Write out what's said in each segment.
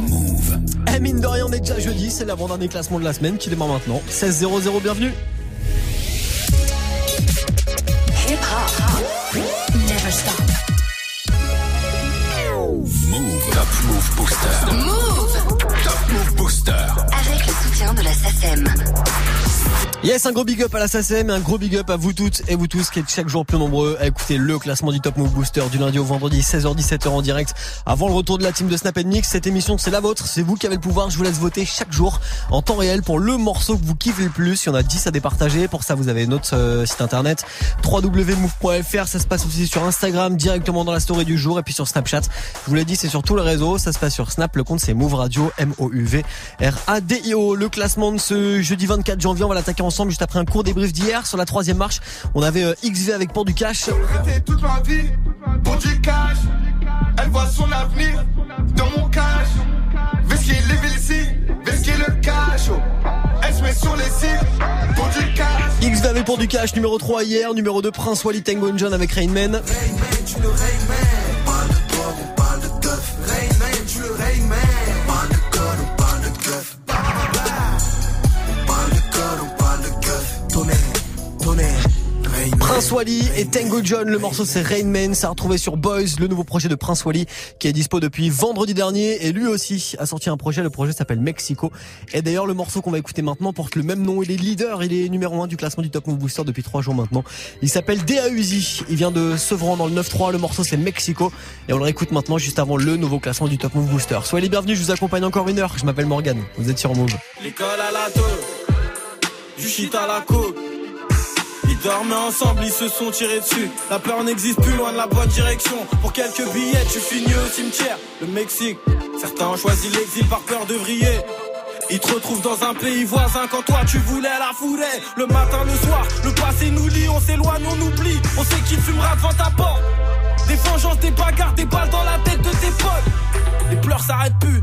Move. Eh, mine de rien, on est déjà jeudi, c'est l'avant-dernier classement de la semaine qui démarre maintenant. 16-0-0, bienvenue. Hip hop, never stop. Move. Top Move Booster. Move. Top Move Booster. Avec le soutien de la SACEM. Yes, un gros big up à la SACEM, un gros big up à vous toutes et vous tous qui êtes chaque jour plus nombreux à écouter le classement du Top Move Booster du lundi au vendredi 16h-17h en direct avant le retour de la team de Snap & Mix. Cette émission, c'est la vôtre, c'est vous qui avez le pouvoir. Je vous laisse voter chaque jour en temps réel pour le morceau que vous kiffez le plus. Il y en a 10 à départager. Pour ça, vous avez notre site internet www.move.fr. Ça se passe aussi sur Instagram, directement dans la story du jour, et puis sur Snapchat. Je vous l'ai dit, c'est sur tous les réseaux. Ça se passe sur Snap. Le compte, c'est Move Radio, MOUV RADIO. Le classement de ce jeudi 24 janvier, on va l'attaquer ensemble juste après un court débrief d'hier. Sur la troisième marche, on avait XV avec Pour du Cash. J'ai toute ma vie pour du cash. Elle voit son avenir dans mon cash. Vesquille les villes ici, vesquille le cash. Elle se met sur les cibles pour du cash. XV avec Pour du Cash, numéro 3 hier. Numéro 2, Prince Wally Tango and John avec Rain Man. Rain Man, tu le Rain Man. On parle de corps, on parle de teuf. Rain Man, tu le Rain Man. On parle de corps, on parle de teuf. Prince Wally et Tango John, le morceau c'est Rain Man, ça a retrouvé sur Boys, le nouveau projet de Prince Wally qui est dispo depuis vendredi dernier, et lui aussi a sorti un projet, le projet s'appelle Mexico, et d'ailleurs le morceau qu'on va écouter maintenant porte le même nom, il est leader, il est numéro 1 du classement du Top Move Booster depuis 3 jours maintenant, il s'appelle D.A. Uzi, il vient de Sevran dans le 9-3, le morceau c'est Mexico, et on le réécoute maintenant juste avant le nouveau classement du Top Move Booster. Soyez les bienvenus, je vous accompagne encore une heure, je m'appelle Morgane, vous êtes sur Move. L'école à la tour, du shit à la côte. Ils dormaient ensemble, ils se sont tirés dessus. La peur n'existe plus, loin de la bonne direction. Pour quelques billets, tu finis au cimetière. Le Mexique, certains ont choisi l'exil par peur de vriller. Ils te retrouvent dans un pays voisin quand toi tu voulais la fourrer. Le matin, le soir, le passé nous lie. On s'éloigne, on oublie, on sait qu'il fumera devant ta porte. Des vengeances, des bagarres, des balles dans la tête de tes potes. Les pleurs s'arrêtent plus.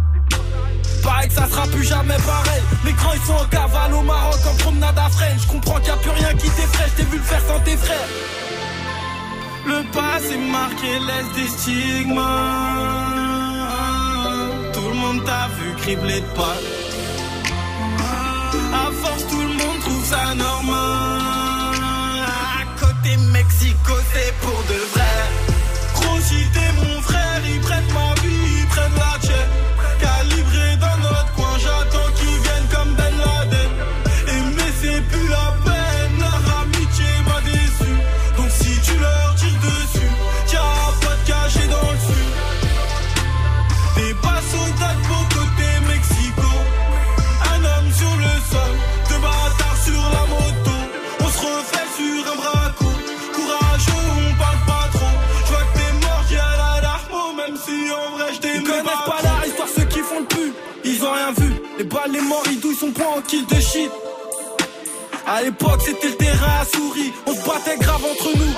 Pareil que ça sera plus jamais pareil. Les grands ils sont en cavale au Maroc, en promenade à Fresnes. Je comprends qu'il n'y a plus rien qui t'effraie, je t'ai vu le faire sans tes frères. Le passé marqué laisse des stigmas. Tout le monde t'a vu criblé de pâle. À force tout le monde trouve ça normal. À côté Mexico c'est pour de vrai. Gros j'étais mon frère, ils prennent ma vie, ils prennent la tchèque. Calibré dans notre coin, j'attends qu'ils viennent comme Ben Laden. Aimer c'est plus la peine, leur amitié m'a déçu. Donc si tu leur tires dessus, tiens pas te cacher dans le sud. Des bassons d'âge pour côté Mexico. Un homme sur le sol, deux bâtards sur la moto. On se refait sur un braco, courageux on parle pas trop. Je vois que t'es mort, j'ai la larme, même si en vrai je t'aimais pas. Ils ont rien vu, les balles, les morts, ils douillent son point en kill de shit. À l'époque c'était le terrain à souris, on se battait grave entre nous.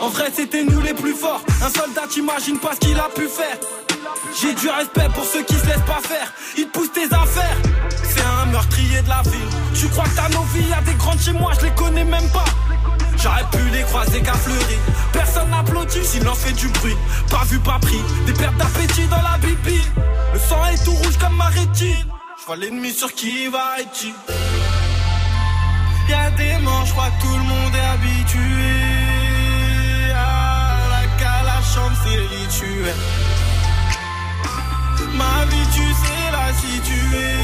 En vrai c'était nous les plus forts, un soldat t'imagine pas ce qu'il a pu faire. J'ai du respect pour ceux qui se laissent pas faire, ils te poussent tes affaires. C'est un meurtrier de la ville, tu crois que t'as nos vies, y'a des grandes chez moi, je les connais même pas. J'aurais pu les croiser qu'à Fleury. Personne n'applaudit, silence fait du bruit. Pas vu, pas pris, des pertes d'appétit dans la bibi. Le sang est tout rouge comme ma rétine. J'vois l'ennemi sur qui va et qui. Y'a des morts, j'crois que tout le monde est habitué à la calachante, c'est rituel. Ma vie, tu sais la situer.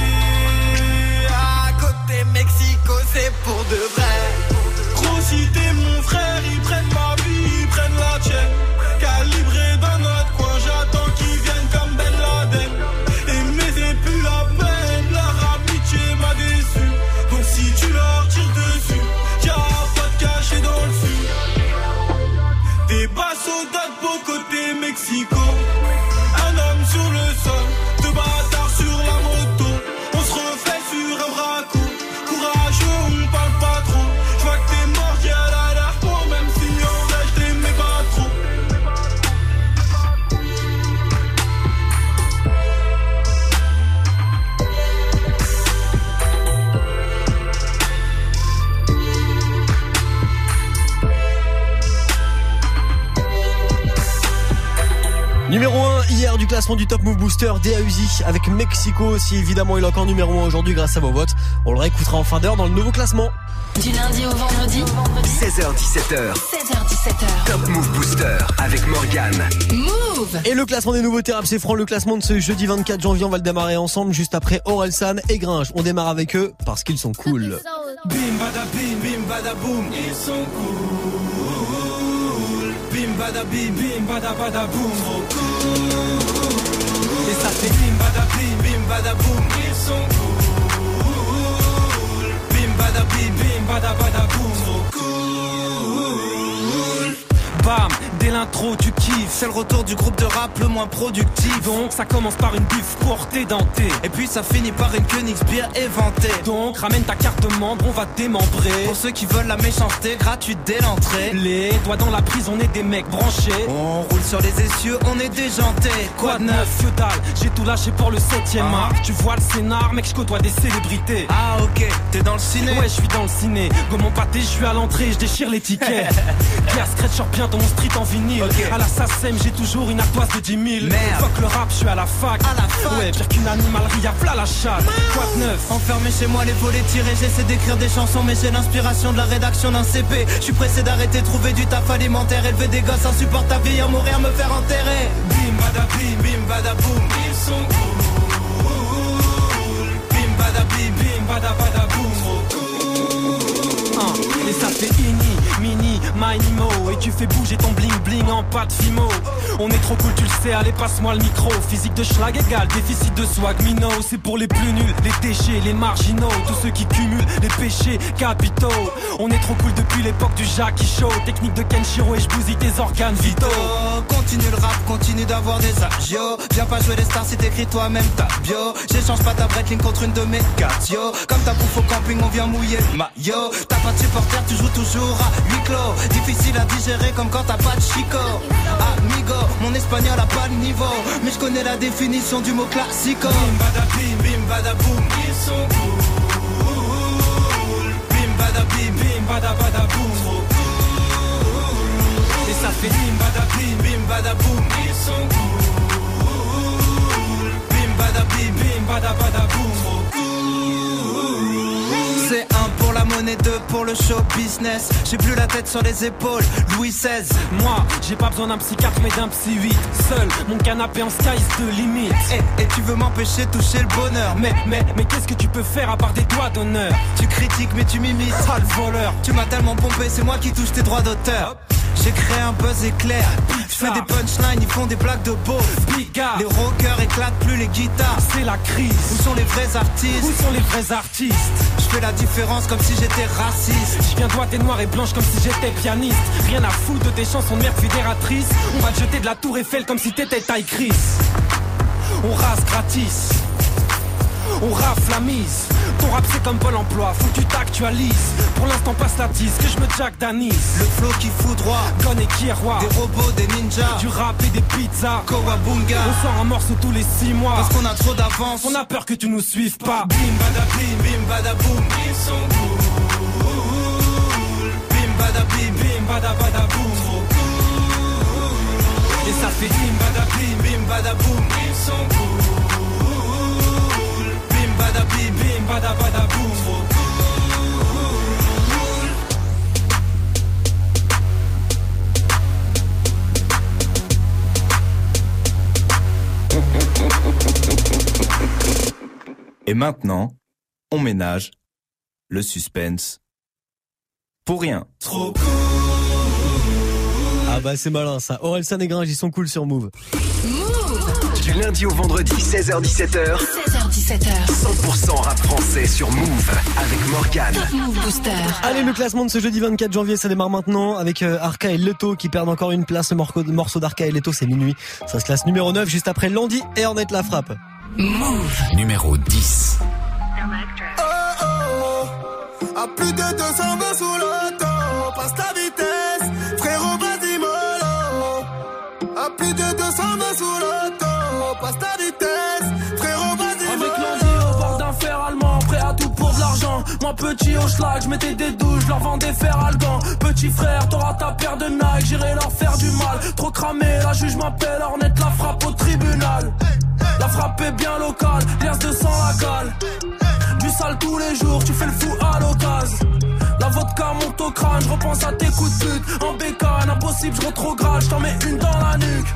À côté Mexico, c'est pour de vrai. Gros si t'es mon frère, ils prennent ma vie, ils prennent la tienne. Calibré dans notre coin, j'attends qu'ils viennent comme Ben Laden. Aimer c'est plus la peine, leur amitié m'a déçu. Donc si tu leur tires dessus, y'a pas de cachet dans le sud. Des bas soldats de beau côté Mexico. Un homme sur le sol, deux bâtards sur la moto. On se refait sur un braco, courageux on parle pas trop. Numéro 1 hier du classement du Top Move Booster, DAUZI avec Mexico aussi, évidemment il est encore numéro 1 aujourd'hui grâce à vos votes. On le réécoutera en fin d'heure dans le nouveau classement. Du lundi au vendredi, 16h17h. 16h17h. Top Move Booster avec Morgane. Move. Et le classement des nouveautés rap, c'est franc. Le classement de ce jeudi 24 janvier, on va le démarrer ensemble juste après Orelsan et Gringe. On démarre avec eux parce qu'ils sont cool. Bim bada bim, bim bada boum, ils sont cool. Bim bada bada boum, trop cool. Et ça fait bim bada boum, ils sont cool. Bim bada boum, trop cool. Bam, dès l'intro tu kiffes, c'est le retour du groupe de rap le moins productif. Donc ça commence par une biffe portée dentée, et puis ça finit par une Königsbier éventée. Donc ramène ta carte de membre, on va démembrer. Pour ceux qui veulent la méchanceté, gratuite dès l'entrée. Les doigts dans la prise, on est des mecs branchés. On roule sur les essieux, on est déjanté. Quoi de neuf, que dalle, j'ai tout lâché pour le 7ème art. Tu vois le scénar, mec, je côtoie des célébrités. Ah ok, t'es dans le ciné. Ouais, je suis dans le ciné, comme mon pâté, je suis à l'entrée, je déchire les tickets. Pierre Scratch sur bien ton street en vinyle, okay. À la SACEM j'ai toujours une ardoise de 10 000. Merde. Fuck le rap, je suis à la fac. Ouais, pire qu'une animalerie à plat la chatte. Quoi de neuf. Enfermé chez moi, les volets tirés. J'essaie d'écrire des chansons mais j'ai l'inspiration de la rédaction d'un CP. Je suis pressé d'arrêter, trouver du taf alimentaire. Élever des gosses, insupportable, vieillir, mourir, me faire enterrer. Bim bada boum, ils sont cool. Bim bada bada boum, trop cool. Et ça fait ini, mini, minimo. Et tu fais bouger ton bling bling en pas de fimo. On est trop cool, tu le sais, allez passe-moi le micro. Physique de schlag égale déficit de swag mino. C'est pour les plus nuls, les déchets, les marginaux, tous ceux qui cumulent les péchés capitaux. On est trop cool depuis l'époque du Jackie Show. Technique de Kenshiro et je bousille tes organes vitaux. Continue le rap, continue d'avoir des agios. Viens pas jouer les stars si t'écris toi-même ta bio. J'échange pas ta breakline contre une de mes catio. Comme ta bouffe au camping, on vient mouiller maillot. T'as pas de supporter, tu joues toujours à huis clos. Difficile à digérer comme quand t'as pas de chico. Amigo, mon espagnol a pas de niveau, mais je connais la définition du mot classico. Bim bada boum, ils sont cool. Bim bada bada boum, trop cool. Et ça fait bim bada boum, ils sont cool. Bim bada boum, trop cool. C'est un pour la monnaie, 2 pour le show business. J'ai plus la tête sur les épaules, Louis XVI. Moi, j'ai pas besoin d'un psychiatre mais d'un psy 8. Seul, mon canapé en sky se limite. Et tu veux m'empêcher de toucher le bonheur. Mais qu'est-ce que tu peux faire à part des doigts d'honneur? Tu critiques mais tu m'imites, ah le voleur. Tu m'as tellement pompé, c'est moi qui touche tes droits d'auteur. J'ai créé un buzz éclair. Je fais des punchlines, ils font des blagues de beau. Les rockers éclatent plus les guitares. C'est la crise. Où sont les vrais artistes? Je fais la différence comme si j'étais raciste. Je viens droite et noire et blanche comme si j'étais pianiste. Rien à foutre de tes chansons de merde fédératrice. On va te jeter de la tour Eiffel comme si t'étais taille Chris. On rase gratis, on rafle la mise. Ton rap c'est comme Pôle emploi, faut que tu t'actualises. Pour l'instant passe la tisse, que je me jack d'anis. Le flow qui fout droit, Gon et Kieroa. Des robots, des ninjas, du rap et des pizzas. Kowabunga, on sort un morceau tous les 6 mois. Parce qu'on a trop d'avance, on a peur que tu nous suives pas. Bim bada boum, ils sont cool. Bim bada bada boum, trop cool. Et ça fait bim bada boum, ils sont cool. Bim bada bada boum, trop cool. Et maintenant, on ménage le suspense pour rien. Trop cool. Ah bah c'est malin ça. Orelsan et Gringe, ils sont cool sur Move. Du lundi au vendredi, 16h-17h. 16h-17h. 100% rap français sur Move avec Morgane. Move Booster. Allez, le classement de ce jeudi 24 janvier, ça démarre maintenant avec Arca et Leto qui perdent encore une place. Le morceau d'Arca et Leto, c'est minuit. Ça se classe numéro 9 juste après Landy et Hornet la frappe. Move numéro 10. Oh oh oh, à plus de 220 sous l'auto, passe ta vitesse, frérot vas-y mollo. À plus de 220 sous l'auto. Passe ta vitesse, frérot, vas-y. Avec Landy au bord d'un fer allemand, prêt à tout pour de l'argent. Moi petit au schlag, je mettais des douches, je leur vendais Feralgan. Petit frère, t'auras ta paire de Nike, j'irai leur faire du mal. Trop cramé, la juge m'appelle, Ornette la frappe au tribunal. La frappe est bien locale, l'air de sang à cale. Du sale tous les jours, tu fais le fou à l'occasion. La vodka monte au crâne, je repense à tes coups de pute. En bécane, impossible, je rétrograde, je t'en mets une dans la nuque.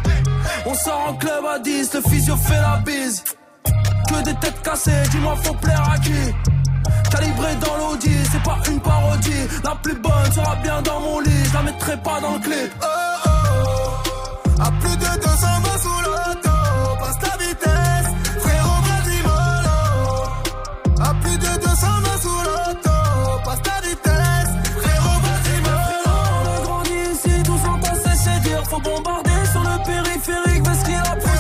On sort en club à 10, le physio fait la bise. Que des têtes cassées, dis-moi faut plaire à qui? Calibré dans l'audi, c'est pas une parodie. La plus bonne sera bien dans mon lit, je la mettrai pas dans le clip. Oh oh oh, à plus de 200 mots sous l'auto, passe ta vitesse, frérot vas-y mollo. À plus de 200 mots sous l'auto, passe ta vitesse, frérot vas-y mollo. On a grandi ici, tous en passé, c'est dire, faut bombarder sur le périphérique parce qu'il a pris.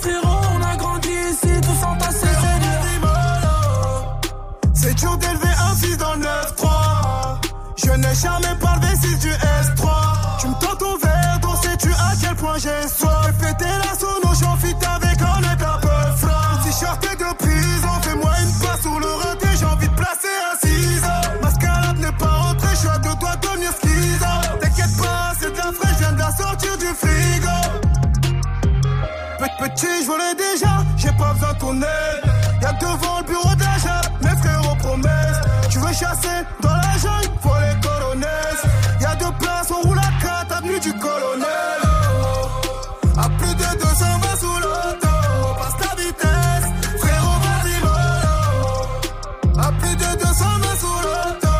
Frérot, on a grandi ici, tous entassés, c'est dur. C'est dur d'élever un fils dans le 9-3. Je n'ai jamais parlé si du S3. Tu me tends ton verre, donc sais-tu à quel point j'ai soif. Fêter la sono, j'en fit avec un est un peu froid. Si shorté de prison, fais-moi une passe sur le raté, j'ai envie de placer un 6. Mascarade n'est pas rentrée, je suis à deux doigts de devenir schizo. T'inquiète pas, c'est de la fraîche, je viens de la sortir du frigo. Petit, je voulais déjà, j'ai pas besoin de ton aide. Y'a devant le bureau de la jungle, mes frérots promesses. Tu veux chasser dans la jungle, faut les colonnesses. Y'a deux places, on roule à 4, avenue du colonel. À plus de 200 va sous l'auto, passe ta vitesse, frérot vas-y mollo. À plus de 200 va sous l'auto,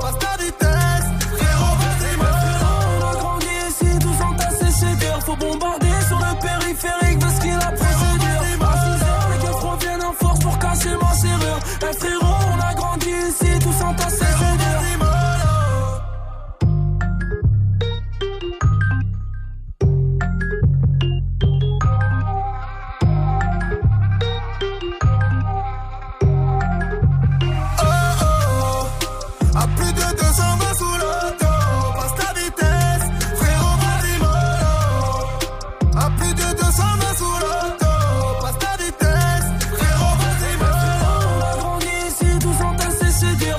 passe ta vitesse, frérot vas-y mollo. On a grandi ici, tous entassés, c'est dur, faut bombarder sur le périphérique. Eh frérot, on a grandi ici, tous entassés, c'est dur. Oh oh oh, à plus de 200 va sous l'auto, passe ta vitesse, frérot vas-y mollo. À plus de 200 va sous l'auto.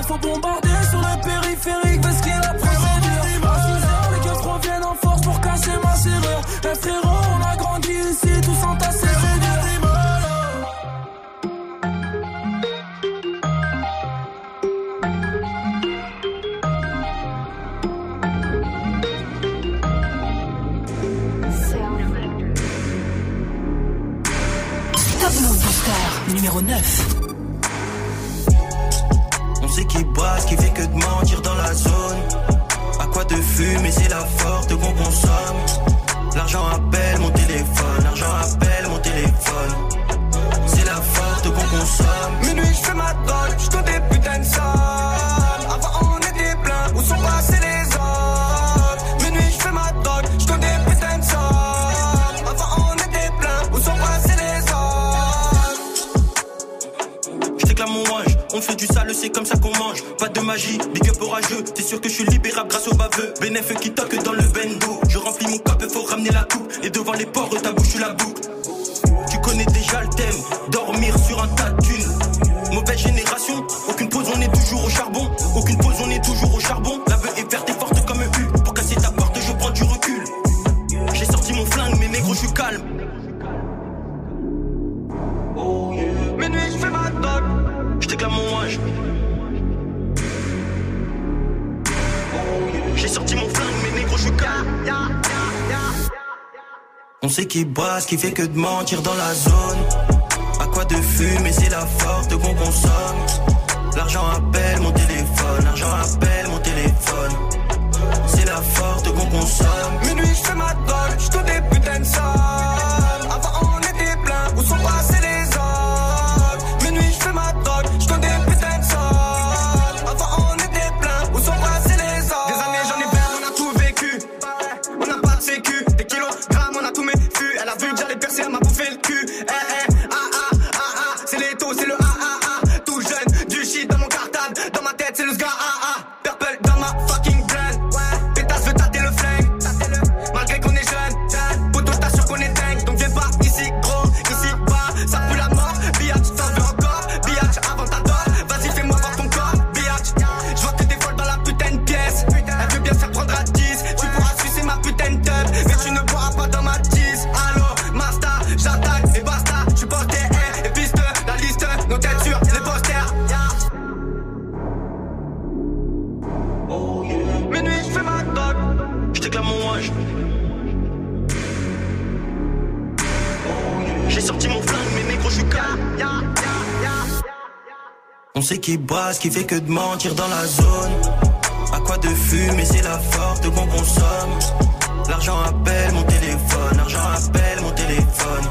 Faut bombarder sur le périphérique parce qu'il a pris ses durs. À 6h, les keufs reviennent en force pour casser ma serrure. Eh frérot, on a grandi ici, tous entassés, c'est dur. Top Move Booster, numéro 9. C'est qui brasse, qui fait que de mentir dans la zone. À quoi de fumer, c'est la forte qu'on consomme. L'argent appelle mon téléphone, l'argent appelle mon téléphone. C'est la forte qu'on consomme. Minuit, je fais ma tôle, je compte des putains de sommes. Avant, on était plein, où sont passés les autres? Minuit, je fais ma tôle, je compte des putains de sommes. Avant, on était plein, où sont passés les autres? Je t'éclame mon ange. On fait du sale, c'est comme ça qu'on mange. Pas de magie, big up orageux. T'es sûr que je suis libérable grâce au baveux. Bénéf qui toque dans le bendo. Je remplis mon cap, faut ramener la coupe. Et devant les porcs, ta bouche, tu la boucle. Tu connais déjà le thème, dormir sur un tas de thunes. Mauvaise génération, aucune pause, on est toujours au charbon. Aucune pause, on est toujours au charbon. La veuve est verte et forte comme un U. Pour casser ta porte, je prends du recul. J'ai sorti mon flingue, mais négro, je suis calme. Oh yeah. Mes nuits, je fais ma dope. J't'éclame mon ange. J'ai sorti mon flingue, mais négro, j'suis calme. On sait qui brasse, qui fait que de mentir dans la zone. À quoi de fumer, c'est la forte qu'on consomme. L'argent appelle mon téléphone, l'argent appelle mon téléphone. C'est la forte qu'on consomme. Minuit, j'fais ma tôle, j'compte des putains de sommes. Avant, on était plein, où sont passés les hommes? On sait qui brasse, qui fait que de mentir dans la zone. À quoi de fumer, c'est la forte qu'on consomme. L'argent appelle mon téléphone, l'argent appelle mon téléphone.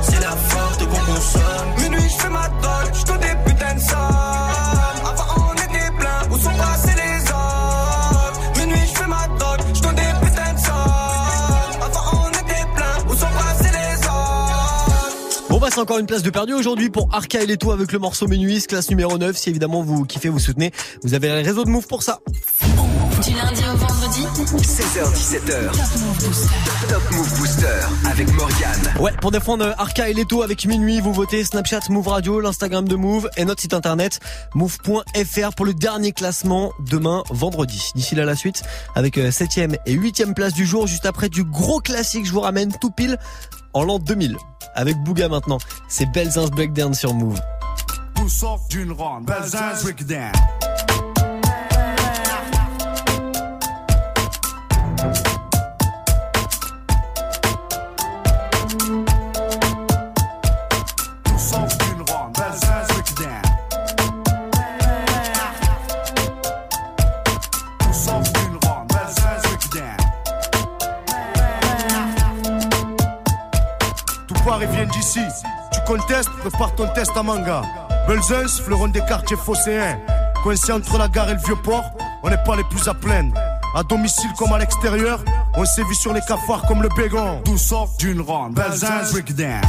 C'est la forte qu'on consomme. Minuit, je fais ma dole, je te des putains de sommes. Avant, on était plein, où sont passés les hommes? Minuit, je fais ma dole, je te des putains de sommes. Avant, on était plein, où sont passés les hommes? Bon, bah, c'est encore une place de perdu aujourd'hui pour Arca et Leto avec le morceau Minuit, classe numéro 9. Si évidemment vous kiffez, vous soutenez, vous avez les réseaux de Move pour ça. Du lundi au vendredi, 16h-17h, Top Move Booster avec Morgane. Ouais, pour défendre Arca et Leto avec Minuit, vous votez Snapchat, Move Radio, l'Instagram de Move et notre site internet move.fr pour le dernier classement demain vendredi. D'ici là, la suite avec 7ème et 8ème place du jour, juste après du gros classique. Je vous ramène tout pile en l'an 2000 avec Booga maintenant. C'est Belzins Breakdown sur Move. Tout sort d'une ronde, Belzins Breakdown. D'ici, tu contestes, prépare ton test à manga. Belzins, fleuron des quartiers phocéens. Coincé entre la gare et le vieux port, on n'est pas les plus à plaindre. À domicile comme à l'extérieur, on sévit sur les cafards comme le bégon. Tout sort d'une ronde. Belzins Breakdown.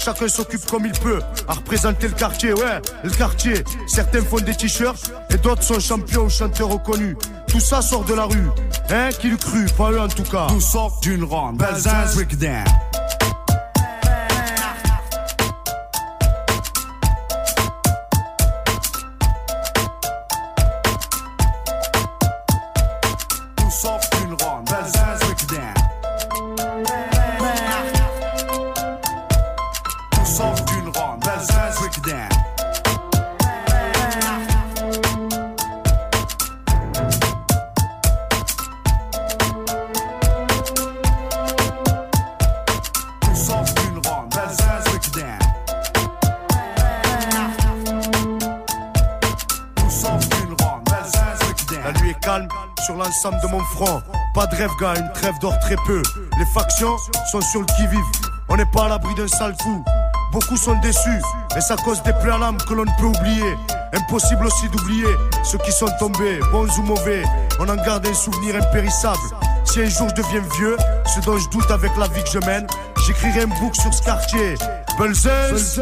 Chacun s'occupe comme il peut, à représenter le quartier, ouais, le quartier. Certains font des t-shirts et d'autres sont champions ou chanteurs reconnus. Tout ça sort de la rue, hein, qui le cru, pas eux en tout cas. Tout sort d'une ronde, Belzins Breakdown. Ensemble de mon front, pas de rêve gars, une trêve d'or très peu. Les factions sont sur le qui-vive, on n'est pas à l'abri d'un sale coup. Beaucoup sont déçus, et ça cause des plaies à l'âme que l'on ne peut oublier. Impossible aussi d'oublier ceux qui sont tombés, bons ou mauvais. On en garde un souvenir impérissable. Si un jour je deviens vieux, ce dont je doute avec la vie que je mène, j'écrirai un book sur ce quartier. Belzins.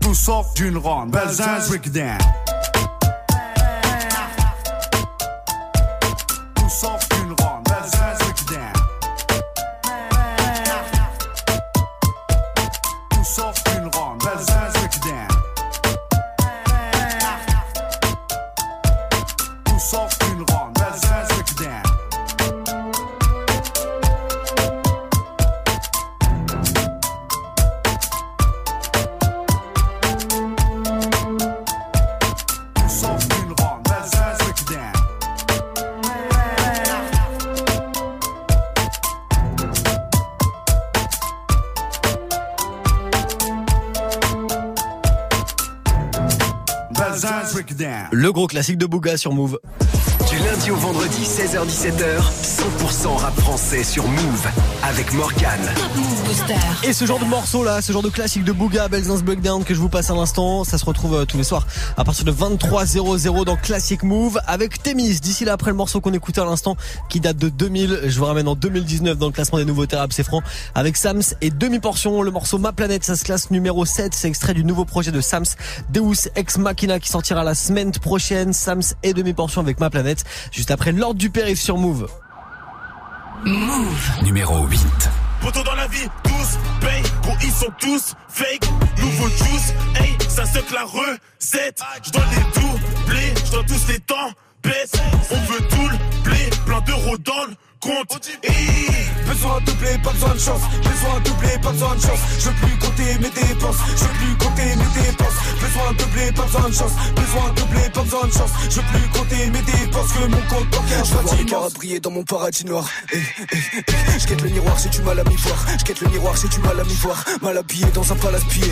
Tout sort d'une ronde, Belzins Breakdown. Tout sort d'une ronde, Belzins Breakdown. Tout sort d'une ronde, Belzins Breakdown. Tout sort d'une ronde, Belzins Breakdown. Le gros classique de Booga sur Move. Du lundi au vendredi 16h-17h, 100% rap français sur Move avec Morgane. Et ce genre de morceau là, ce genre de classique de Booga, Belzins Breakdown que je vous passe à l'instant, ça se retrouve tous les soirs à partir de 23h00 dans Classic Move avec Témis. D'ici là, après le morceau qu'on écoutait à l'instant qui date de 2000, je vous ramène en 2019 dans le classement des nouveautés rap, c'est franc avec Sams et Demi Portion. Le morceau Ma Planète, ça se classe numéro 7, c'est extrait du nouveau projet de Sams, Deus Ex Machina, qui sortira la semaine prochaine. Sams et Demi Portion avec Ma Planète. Juste après l'ordre du périph' sur Move. Move numéro 8. Poto dans la vie, tous paye, gros ils sont tous fake. Nouveau juice, hey, ça suck la recette. J'dois les doubler, j'dois tous les temps baisse. On veut tout le blé, plein d'euros dans le compte. Besoin de doubler, pas besoin de chance. Besoin de doubler, pas besoin de chance. Je veux plus compter mes dépenses. Je veux plus compter mes dépenses. Besoin de doubler, pas besoin de chance. Besoin de doubler, pas besoin de chance. Je veux plus compter mes dépenses. Que mon compte bancaire soit immense. Je vois les briller dans mon paradis noir. Je quitte le miroir, j'ai du mal à m'y voir. Je quitte le miroir, j'ai du mal à m'y voir. Mal habillé dans un palace pillé.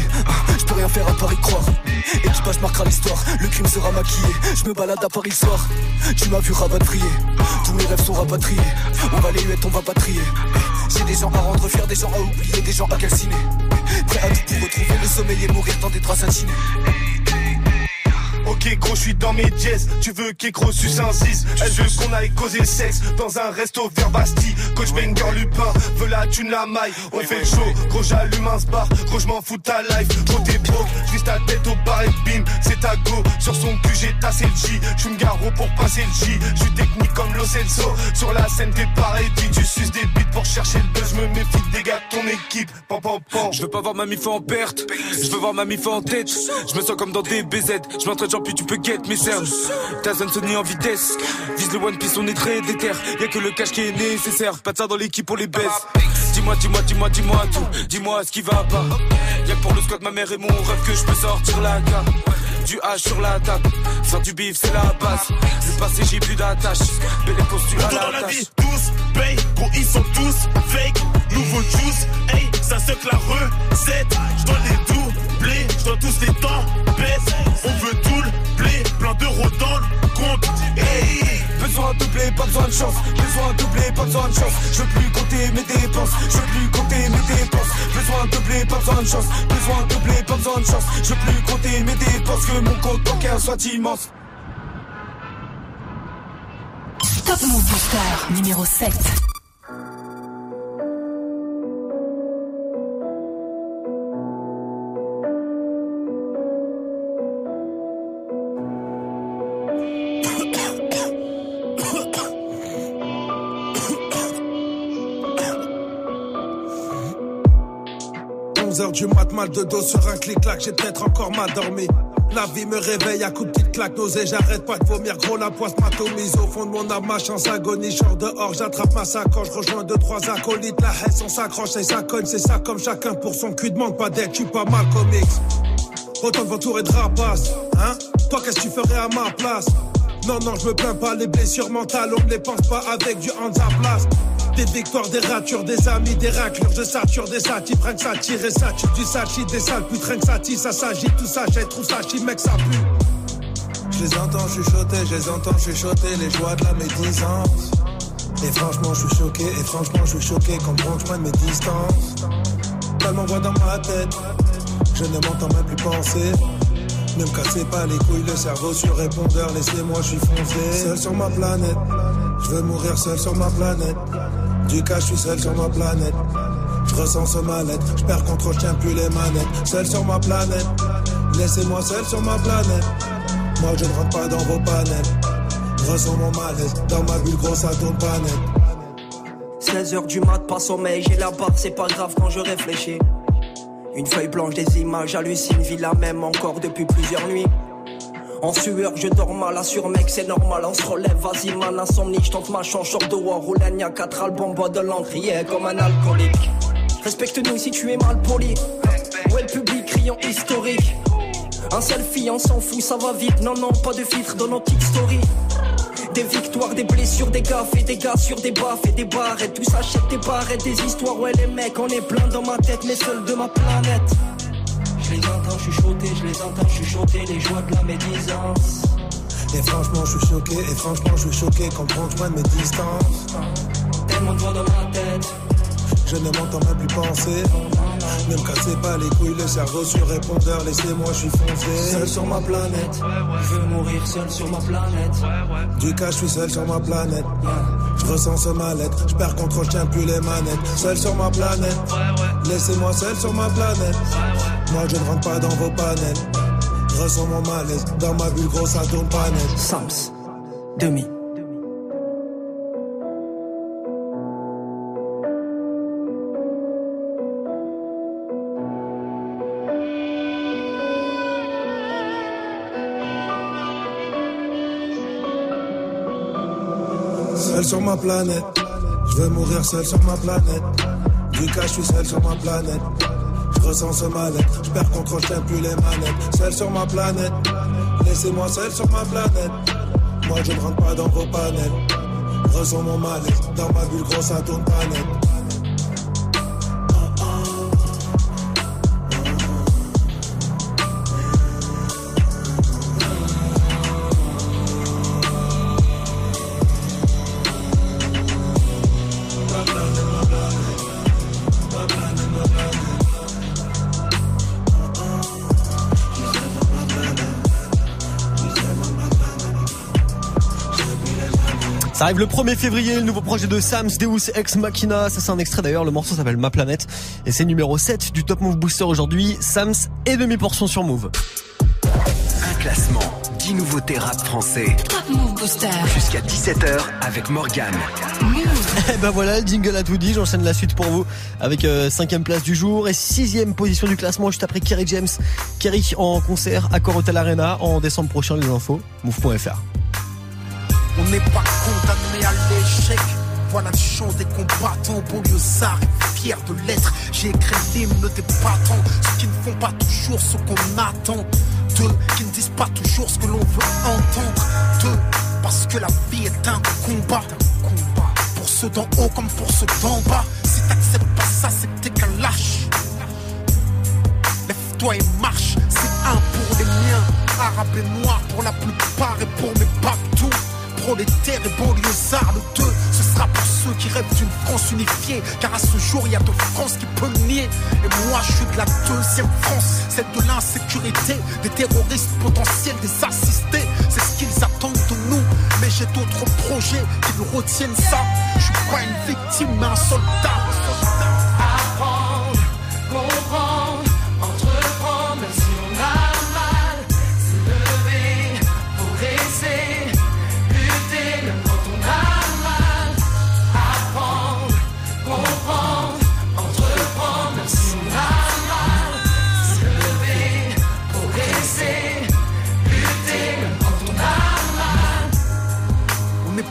Je peux rien faire à part y croire. Et tu passes marquera l'histoire. Le crime sera maquillé. Je me balade à Paris le soir. Tu m'as vu rapatrier. Tous mes rêves sont rapatriés. On va les huettes, on va pas trier. J'ai des gens à rendre fiers, des gens à oublier, des gens à calciner. Prêt à tout pour retrouver le sommeil et mourir dans des traces assassinées. Ok gros, je suis dans mes dièses. Tu veux qu'Ekro suce un 6. Elle veut qu'on aille causer sexe dans un resto vers Bastille. Coach Banger Lupin veut la thune, la maille. On fait chaud, gros j'allume un bar. Gros je m'en fous de ta life, gros t'es broke. J'vise ta tête au bar et bim, c'est ta go. Sur son cul j'ai tassé le J. J'suis m'garo pour passer le J. J'suis technique comme Lo Celso. Sur la scène t'es parédit. Tu suces des bites pour chercher le buzz. J'me méfie des gars de ton équipe. Pam pam pam. J'veux pas voir ma mif en perte. J'veux voir ma mif en tête. J'me sens comme dans des BZ. J'm'entraîne. Puis tu peux guette mes cernes. Ta zone se nie en vitesse. Vise le one piece, on est très déter. Y'a que le cash qui est nécessaire. Pas de ça dans l'équipe, on les baisse. Dis-moi tout. Dis-moi ce qui va pas. Y'a que pour le squat, ma mère et mon rêve que je peux sortir la carte. Du H sur la table. Faire du bif, c'est la base. Le passé, j'ai plus d'attache. Mais les postures à la tâche. Tous paye, gros ils sont tous fake. Nouveau juice, hey, ça suck la recette. J'dois les doubler, j'dois tous les temps baisse. On veut tout le blé, plein d'euros dans le compte. Hey. Besoin de doubler, pas besoin de chance. Besoin de doubler, pas besoin de chance. Je veux plus compter mes dépenses. Je veux plus compter mes dépenses. Besoin de doubler, pas besoin de chance. Besoin de doubler, pas besoin de chance. Je veux plus compter mes dépenses. Que mon compte bancaire soit immense. Top Move Booster numéro 7. Je mate mal de dos sur un clic-clac, j'ai peut-être encore mal dormi. La vie me réveille à coups de petites claques nausées, j'arrête pas de vomir. Gros, la poisse m'atomise au fond de mon âme, ma chance agonie. Je sors dehors, j'attrape ma sacoche, rejoins 2-3 acolytes. La haine, on s'accroche et ça cogne, c'est ça comme chacun pour son cul. Demande pas d'aide, je suis pas mal comics. Autant de vautours et de rapaces, hein? Toi, qu'est-ce que tu ferais à ma place? Non, je me plains pas, les blessures mentales, on me les pense pas avec du hands à place. Des victoires, des ratures, des amis, des raclures. Je sature des satis, fringues, ça tire et ça tue. Du sachi, des sales putes, fringues, ça tire, ça s'agit. Tout ça jette, tout ça chie, mec, ça pue. Je les entends chuchoter, les joies de la médisance. Et franchement je suis choqué, comprends que je prenne mes distances. Tellement voix dans ma tête, je ne m'entends même plus penser. Ne me cassez pas les couilles, le cerveau sur répondeur, laissez-moi, je suis foncé. Seul sur ma planète, je veux mourir seul sur ma planète. Du cas, je suis seul sur ma planète. Je ressens ce mal-être, je perds contrôle, je tiens plus les manettes. Seul sur ma planète, laissez-moi seul sur ma planète. Moi, je ne rentre pas dans vos panels. Je ressens mon malaise, dans ma bulle grosse à ton panel. 16h du mat, pas sommeil, j'ai la barre, c'est pas grave quand je réfléchis. Une feuille blanche, des images, hallucine, vis la même encore depuis plusieurs nuits. En sueur, je dors mal, assure mec, c'est normal, on se relève, vas-y man, insomnie, je tente ma chance, short dehors, roule un gna 4 albums, bois de l'encre, yeah, comme un alcoolique. Respecte-nous si tu es mal poli, ouais le public, criant historique. Un selfie, on s'en fout, ça va vite, non, pas de filtre dans nos petites stories. Des victoires, des blessures, des gaffes et des gars sur des baffes et des barres. Et tout s'achète, des barres et des histoires. Ouais les mecs, on est plein dans ma tête, mais seul de ma planète. Je les entends chuchoter, les joies de la médisance. Et franchement je suis choqué, comprends que je prenne mes distances. Tellement de voix dans ma tête, je ne m'entends même plus penser. Ne me cassez pas les couilles, le cerveau sur répondeur, laissez-moi, je suis foncé. Seul sur ma planète, je veux mourir seul sur ma planète. Du cas, je suis seul sur ma planète. Je ressens ce mal-être, je perds contrôle, je tiens plus les manettes. Seul sur ma planète, laissez-moi seul sur ma planète. Moi, je ne rentre pas dans vos panels. Je ressens mon malaise, dans ma bulle grosse, ça tourne pas net. Sams, demi. seul sur ma planète. Je vais mourir seul sur ma planète. Du cas, je suis seul sur ma planète. Je ressens ce mal-être. Je perds contrôle, je tiens plus les manettes. Seul sur ma planète. Laissez-moi seul sur ma planète. Moi, je ne rentre pas dans vos panels. Je ressens mon mal-être. Dans ma bulle, grosse, ça tourne pas net. Ça arrive le 1er février, le nouveau projet de Sam's Deus Ex Machina. Ça, c'est un extrait d'ailleurs. Le morceau s'appelle Ma Planète. Et c'est numéro 7 du Top Move Booster aujourd'hui. Sam's et demi-portion sur Move. Un classement. 10 nouveautés rap français. Top Move Booster. Jusqu'à 17h avec Morgane. Et ben voilà, le jingle a tout dit. J'enchaîne la suite pour vous avec 5ème place du jour et 6ème position du classement juste après Kerry James. Kerry en concert à Corotel Arena en décembre prochain. Les infos, move.fr. On n'est pas condamné à l'échec. Voilà le chant des combattants, banlieusards et fiers de l'être. J'ai écrit l'hymne des battants, ceux qui ne font pas toujours ce qu'on attend. Deux qui ne disent pas toujours ce que l'on veut entendre. Deux, parce que la vie est un combat. Pour ceux d'en haut comme pour ceux d'en bas. Si t'acceptes pas ça, c'est que t'es qu'un lâche. Lève-toi et marche, c'est un pour les miens. Arabes et noirs pour la plupart et pour mes babetous. Prolétaires et banlieusards, le 2, ce sera pour ceux qui rêvent d'une France unifiée. Car à ce jour, il y a de France qui peut nier. Et moi, je suis de la deuxième France, celle de l'insécurité, des terroristes potentiels, des assistés. C'est ce qu'ils attendent de nous. Mais j'ai d'autres projets qui nous retiennent ça. Je suis pas une victime, mais un soldat. Apprendre, comprendre, entreprendre, même si on a mal, se lever, progresser.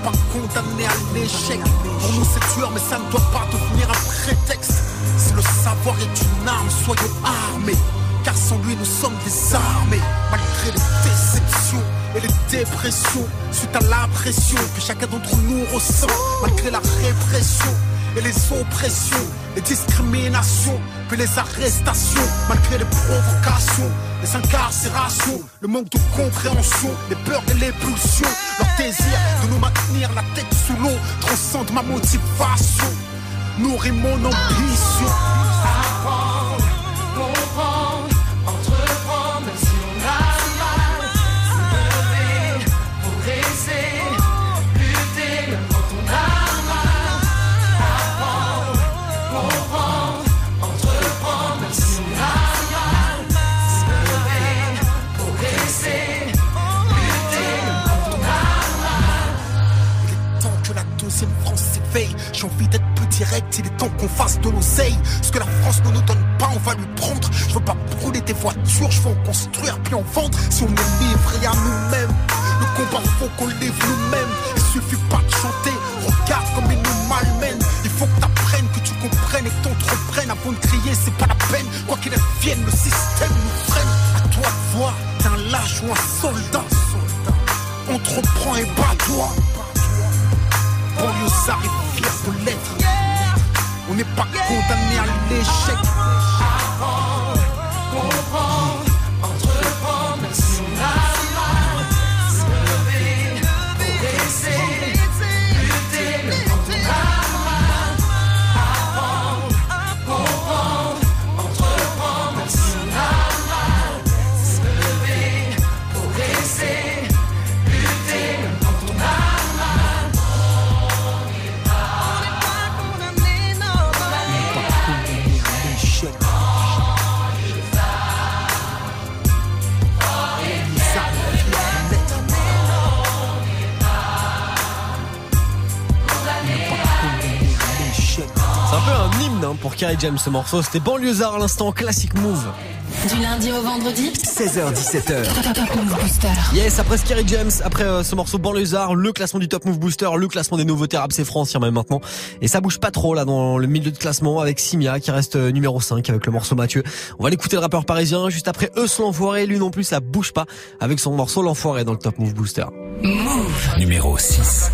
Pas condamné à l'échec. Pour nous c'est tueur mais ça ne doit pas devenir un prétexte. Si le savoir est une arme, soyons armés. Car sans lui nous sommes désarmés. Malgré les déceptions et les dépressions, suite à la pression que chacun d'entre nous ressent. Malgré la répression et les oppressions, les discriminations, puis les arrestations. Malgré les provocations, les incarcérations, le manque de compréhension, les peurs et les pulsions. Leur désir de nous maintenir la tête sous l'eau transcende ma motivation, nourrit mon ambition. Apprendre, comprendre, entreprendre, même si on a mal, se lever, progresser. J'ai envie d'être plus direct, il est temps qu'on fasse de l'oseille. Ce que la France ne nous donne pas, on va lui prendre. Je veux pas brûler des voitures, je veux en construire puis en vendre. Si on est livré à nous-mêmes, le combat faut qu'on lève nous-mêmes. Il suffit pas de chanter, regarde comme ils nous malmènent. Il faut que t'apprennes, que tu comprennes et que t'entreprennes. Avant de crier, c'est pas la peine, quoi qu'il advienne, le système nous freine. À toi de voir, t'es un lâche ou un soldat. Entreprends et bats-toi. Banlieusards et fiers de l'être. On n'est pas condamné à l'échec. Apprendre, comprendre, entreprendre, même si on a mal, se lever, progresser, lutter, même quand on a mal. Apprendre, comprendre, entreprendre, même si on a mal, se lever, progresser, lutter, même quand on a mal. Shit. C'est un peu un hymne pour Kerry James ce morceau. C'était Banlieusard à l'instant, classique move. Du lundi au vendredi 16h-17h. Top Move Booster. Yes, après Kerry James, après ce morceau Banlieusard, le classement du Top Move Booster, le classement des nouveautés rap, c'est France même maintenant. Et ça bouge pas trop là dans le milieu de classement avec Simia qui reste numéro 5 avec le morceau Mathieu. On va l'écouter, le rappeur parisien, juste après Euss l'enfoiré, lui non plus ça bouge pas avec son morceau l'enfoiré dans le Top Move Booster. Move numéro 6.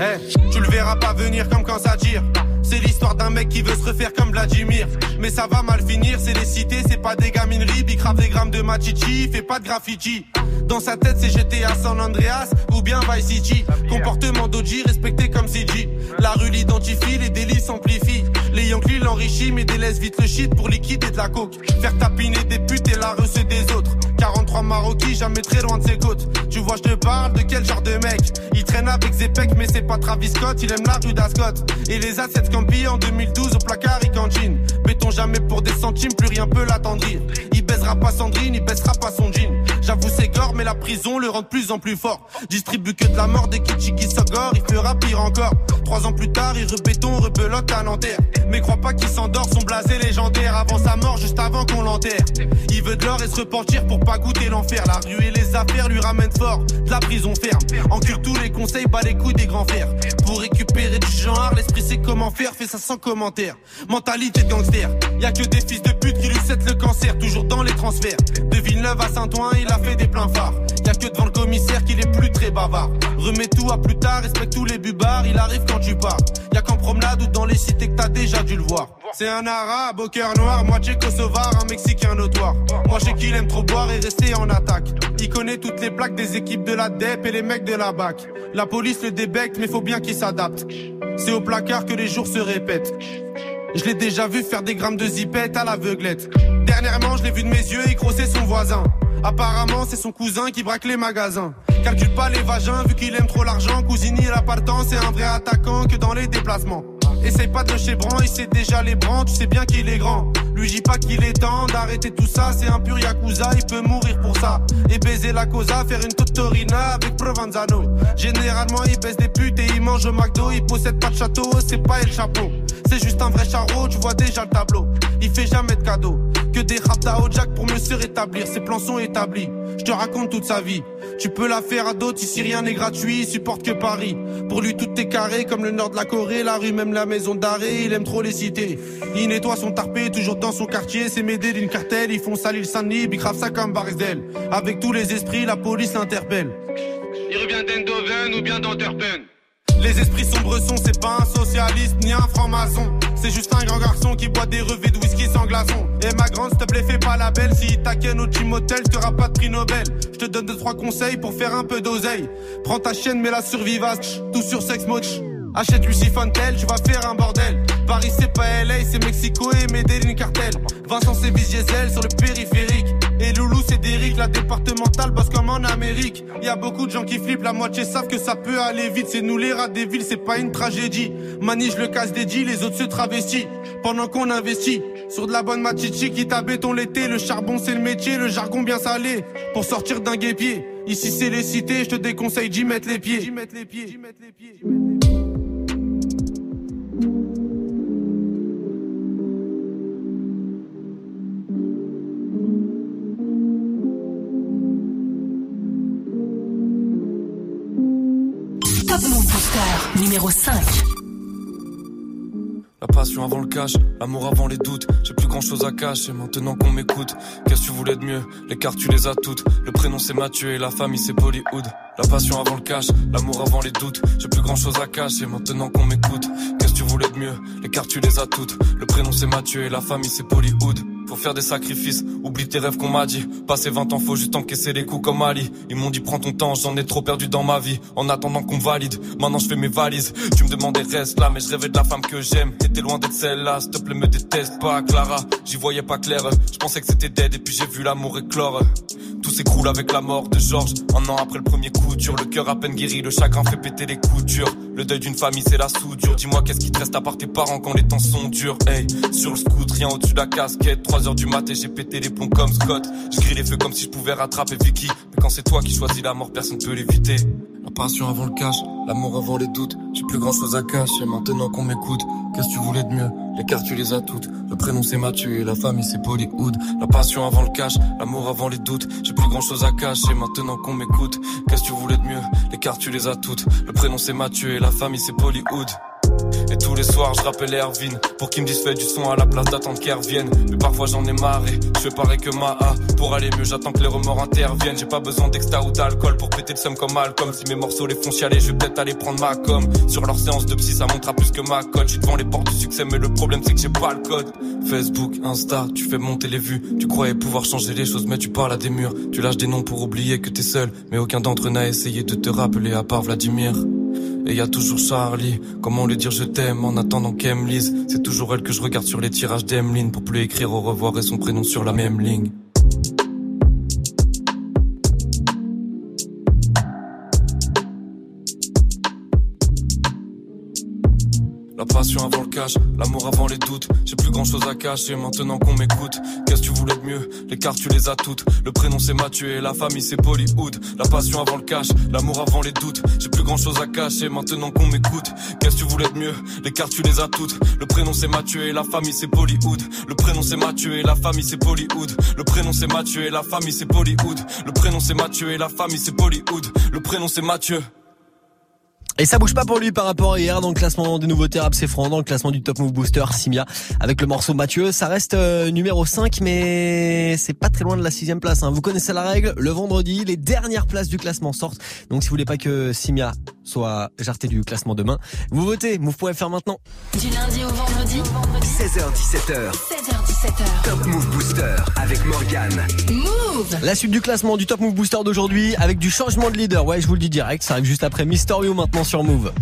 Hey, tu le verras pas venir comme quand ça tire. C'est l'histoire d'un mec qui veut se refaire comme Vladimir. Mais ça va mal finir, c'est les cités, c'est pas des gamineries. Il crave des grammes de machichi, il fait pas de graffiti. Dans sa tête c'est GTA San Andreas ou bien Vice City. Comportement d'OG respecté comme CG. La rue l'identifie, les délits s'amplifient. Les Yankees l'enrichit mais délaisse vite le shit pour liquider de la coke. Faire tapiner des putes et la recette des autres. 43 Maroquis, jamais très loin de ses côtes. Tu vois, je te parle de quel genre de mec? Il traîne avec ses pecs, mais c'est pas Travis Scott, il aime la rue d'Ascot. Et les assets campillés en 2012 au placard et cantine. Béton jamais pour des centimes, plus rien peut l'attendrir. Il baisera pas Sandrine, il baissera pas son jean. J'avoue, c'est gore, mais la prison le rend de plus en plus fort. Distribue que de la mort, des kitschis qui s'agorent, il fera pire encore. 3 ans plus tard, il rebéton, rebelote à Nanterre. Mais crois pas qu'il s'endort, son blasé légendaire. Avant sa mort, juste avant qu'on l'enterre. Il veut de l'or et se repentir pour pas goûter l'enfer. La rue et les affaires lui ramènent fort de la prison ferme. Encule tous les conseils, bat les couilles des grands frères. Pour récupérer du genre, l'esprit sait comment faire, fait ça sans commentaire. Mentalité de gangster, y'a que des fils de pute qui lui cèdent le cancer. Toujours dans les transferts, de Villeneuve à Saint-Ouen, il a fait des pleins phares. Y'a que devant le commissaire qu'il est plus très bavard. Remets tout à plus tard, respecte tous les bubards. Il arrive quand tu pars, y'a qu'en promenade ou dans les cités que t'as déjà dû le voir. C'est un arabe au cœur noir, moitié kosovar, un mexicain notoire. Moi je sais qu'il aime trop boire et rester en attaque. Il connaît toutes les plaques des équipes de la DEP et les mecs de la BAC. La police le débecte mais faut bien qu'il s'adapte. C'est au placard que les jours se répètent. Je l'ai déjà vu faire des grammes de zipette à l'aveuglette. Dernièrement je l'ai vu de mes yeux, il crossait son voisin. Apparemment c'est son cousin qui braque les magasins. Calcule pas les vagins vu qu'il aime trop l'argent. Cousini l'appartement, c'est un vrai attaquant que dans les déplacements. Essaye pas de lâcher bran, il sait déjà les brans, tu sais bien qu'il est grand. Lui dis pas qu'il est temps d'arrêter tout ça, c'est un pur yakuza, il peut mourir pour ça. Et baiser la cosa, faire une totorina avec Provenzano. Généralement il baisse des putes et il mange au McDo, il possède pas de château, c'est pas El Chapeau. C'est juste un vrai charreau, tu vois déjà le tableau. Il fait jamais de cadeaux, que des raptas au jack pour mieux se rétablir. Ses plans sont établis, je te raconte toute sa vie. Tu peux la faire à d'autres, ici rien n'est gratuit, il supporte que Paris. Pour lui tout est carré comme le nord de la Corée, la rue même la maison d'arrêt, il aime trop les cités. Il nettoie son tarpé, toujours dans son quartier, c'est m'aider d'une cartelle, ils font salir Saint-Denis, ils gravent ça comme Barzel. Avec tous les esprits, la police l'interpelle. Il revient d'Eindhoven ou bien d'Anterpen. Les esprits sombres sont, c'est pas un socialiste ni un franc-maçon. C'est juste un grand garçon qui boit des revêts de whisky sans glaçon. Et ma grande, s'il te plaît, fais pas la belle. Si t'as qu'un au team hotel, t'auras pas de prix Nobel. Je te donne 2-3 conseils pour faire un peu d'oseille. Prends ta chaîne, mets-la sur Vivace, tout sur Sex Moch. Achète du Sifontel, tu vas faire un bordel. Paris, c'est pas LA, c'est Mexico et Medellin Cartel. Vincent, c'est Viz Diesel sur le périphérique. Et Loulou, c'est Derrick, la départementale bosse comme en Amérique. Y'a beaucoup de gens qui flippent, la moitié savent que ça peut aller vite. C'est nous les rats des villes, c'est pas une tragédie. Mani, je le casse des dits, les autres se travestissent. Pendant qu'on investit sur de la bonne machichi qui t'a béton l'été. Le charbon, c'est le métier, le jargon bien salé. Pour sortir d'un guépier, ici c'est les cités, je te déconseille d'y mettre les pieds. J'y mettre les pieds, j'y mettre les pieds. Numéro 5. La passion avant le cash, l'amour avant les doutes. J'ai plus grand chose à cacher maintenant qu'on m'écoute. Qu'est-ce que tu voulais de mieux? Les cartes tu les as toutes. Le prénom c'est Mathieu et la famille c'est Bollywood. La passion avant le cash, l'amour avant les doutes. J'ai plus grand chose à cacher maintenant qu'on m'écoute. Qu'est-ce que tu voulais de mieux? Les cartes tu les as toutes. Le prénom c'est Mathieu et la famille c'est Bollywood. Faut faire des sacrifices, oublie tes rêves qu'on m'a dit. Passer 20 ans, faut juste encaisser les coups comme Ali. Ils m'ont dit prends ton temps, j'en ai trop perdu dans ma vie. En attendant qu'on me valide, maintenant je fais mes valises. Tu me demandais reste là, mais je rêvais de la femme que j'aime. T'étais loin d'être celle-là, s'il te plaît me déteste pas Clara. J'y voyais pas clair, je pensais que c'était dead. Et puis j'ai vu l'amour éclore. Tout s'écroule avec la mort de Georges. 1 an après le premier coup dur, le cœur à peine guéri, le chagrin fait péter les coutures. Le deuil d'une famille c'est la soudure. Dis-moi qu'est-ce qui te reste à part tes parents quand les temps sont durs. Hey, sur le scoot, rien au-dessus de la casquette. 3h du mat et j'ai pété les plombs comme Scott. Je grille les feux comme si je pouvais rattraper Vicky. Mais quand c'est toi qui choisis la mort, personne peut l'éviter. La passion avant le cash, L'amour avant les doutes, j'ai plus grand chose à cacher maintenant qu'on m'écoute. Qu'est-ce que tu voulais de mieux? Les cartes tu les as toutes. Le prénom c'est Mathieu et la famille c'est Bollywood. La passion avant le cash, l'amour avant les doutes. J'ai plus grand chose à cacher maintenant qu'on m'écoute. Qu'est-ce que tu voulais de mieux? Les cartes tu les as toutes. Le prénom c'est Mathieu et la famille c'est Bollywood. Et tous les soirs je rappelle Erwin pour qu'ils me disent fais du son à la place d'attendre qu'elle revienne. Mais parfois j'en ai marre et je fais pareil que ma A. Pour aller mieux j'attends que les remords interviennent. J'ai pas besoin d'extra ou d'alcool pour péter le seum comme Malcolm. Si mes morceaux les font chialer, je vais peut-être aller prendre ma com. Sur leur séance de psy ça montera plus que ma cote. Je suis devant les portes du succès mais le problème c'est que j'ai pas le code. Facebook, Insta, tu fais monter les vues. Tu croyais pouvoir changer les choses mais tu parles à des murs. Tu lâches des noms pour oublier que t'es seul, mais aucun d'entre eux n'a essayé de te rappeler à part Vladimir. Et y a toujours Charlie, comment lui dire je t'aime en attendant qu'elle me lise. C'est toujours elle que je regarde sur les tirages d'Emeline pour plus écrire au revoir et son prénom sur la même ligne. La passion avant le cash, l'amour avant les doutes. J'ai plus grand chose à cacher maintenant qu'on m'écoute. Qu'est-ce que tu voulais de mieux? Les cartes tu les as toutes. Le prénom c'est Mathieu et la famille c'est Bollywood. La passion avant le cash, l'amour avant les doutes. J'ai plus grand chose à cacher maintenant qu'on m'écoute. Qu'est-ce que tu voulais de mieux? Les cartes tu les as toutes. Le prénom c'est Mathieu et la famille c'est Bollywood. Le prénom c'est Mathieu et la famille c'est Bollywood. Le prénom c'est Mathieu et la famille c'est Bollywood. Le prénom c'est Mathieu et la famille c'est Bollywood. Le prénom c'est Mathieu. Et ça bouge pas pour lui par rapport à hier dans le classement des nouveautés rap, c'est franc, dans le classement du Top Move Booster, Simia avec le morceau Mathieu. Ça reste numéro 5 mais c'est pas très loin de la 6ème place hein. Vous connaissez la règle, le vendredi les dernières places du classement sortent. Donc si vous voulez pas que Simia soit jartée du classement demain, vous votez move.fr maintenant. Du lundi au vendredi 16h-17h. 16h-17h. Top Move Booster avec Morgane. Move. La suite du classement du Top Move Booster d'aujourd'hui avec du changement de leader. Ouais, je vous le dis direct, ça arrive juste après Mister You maintenant sur Move.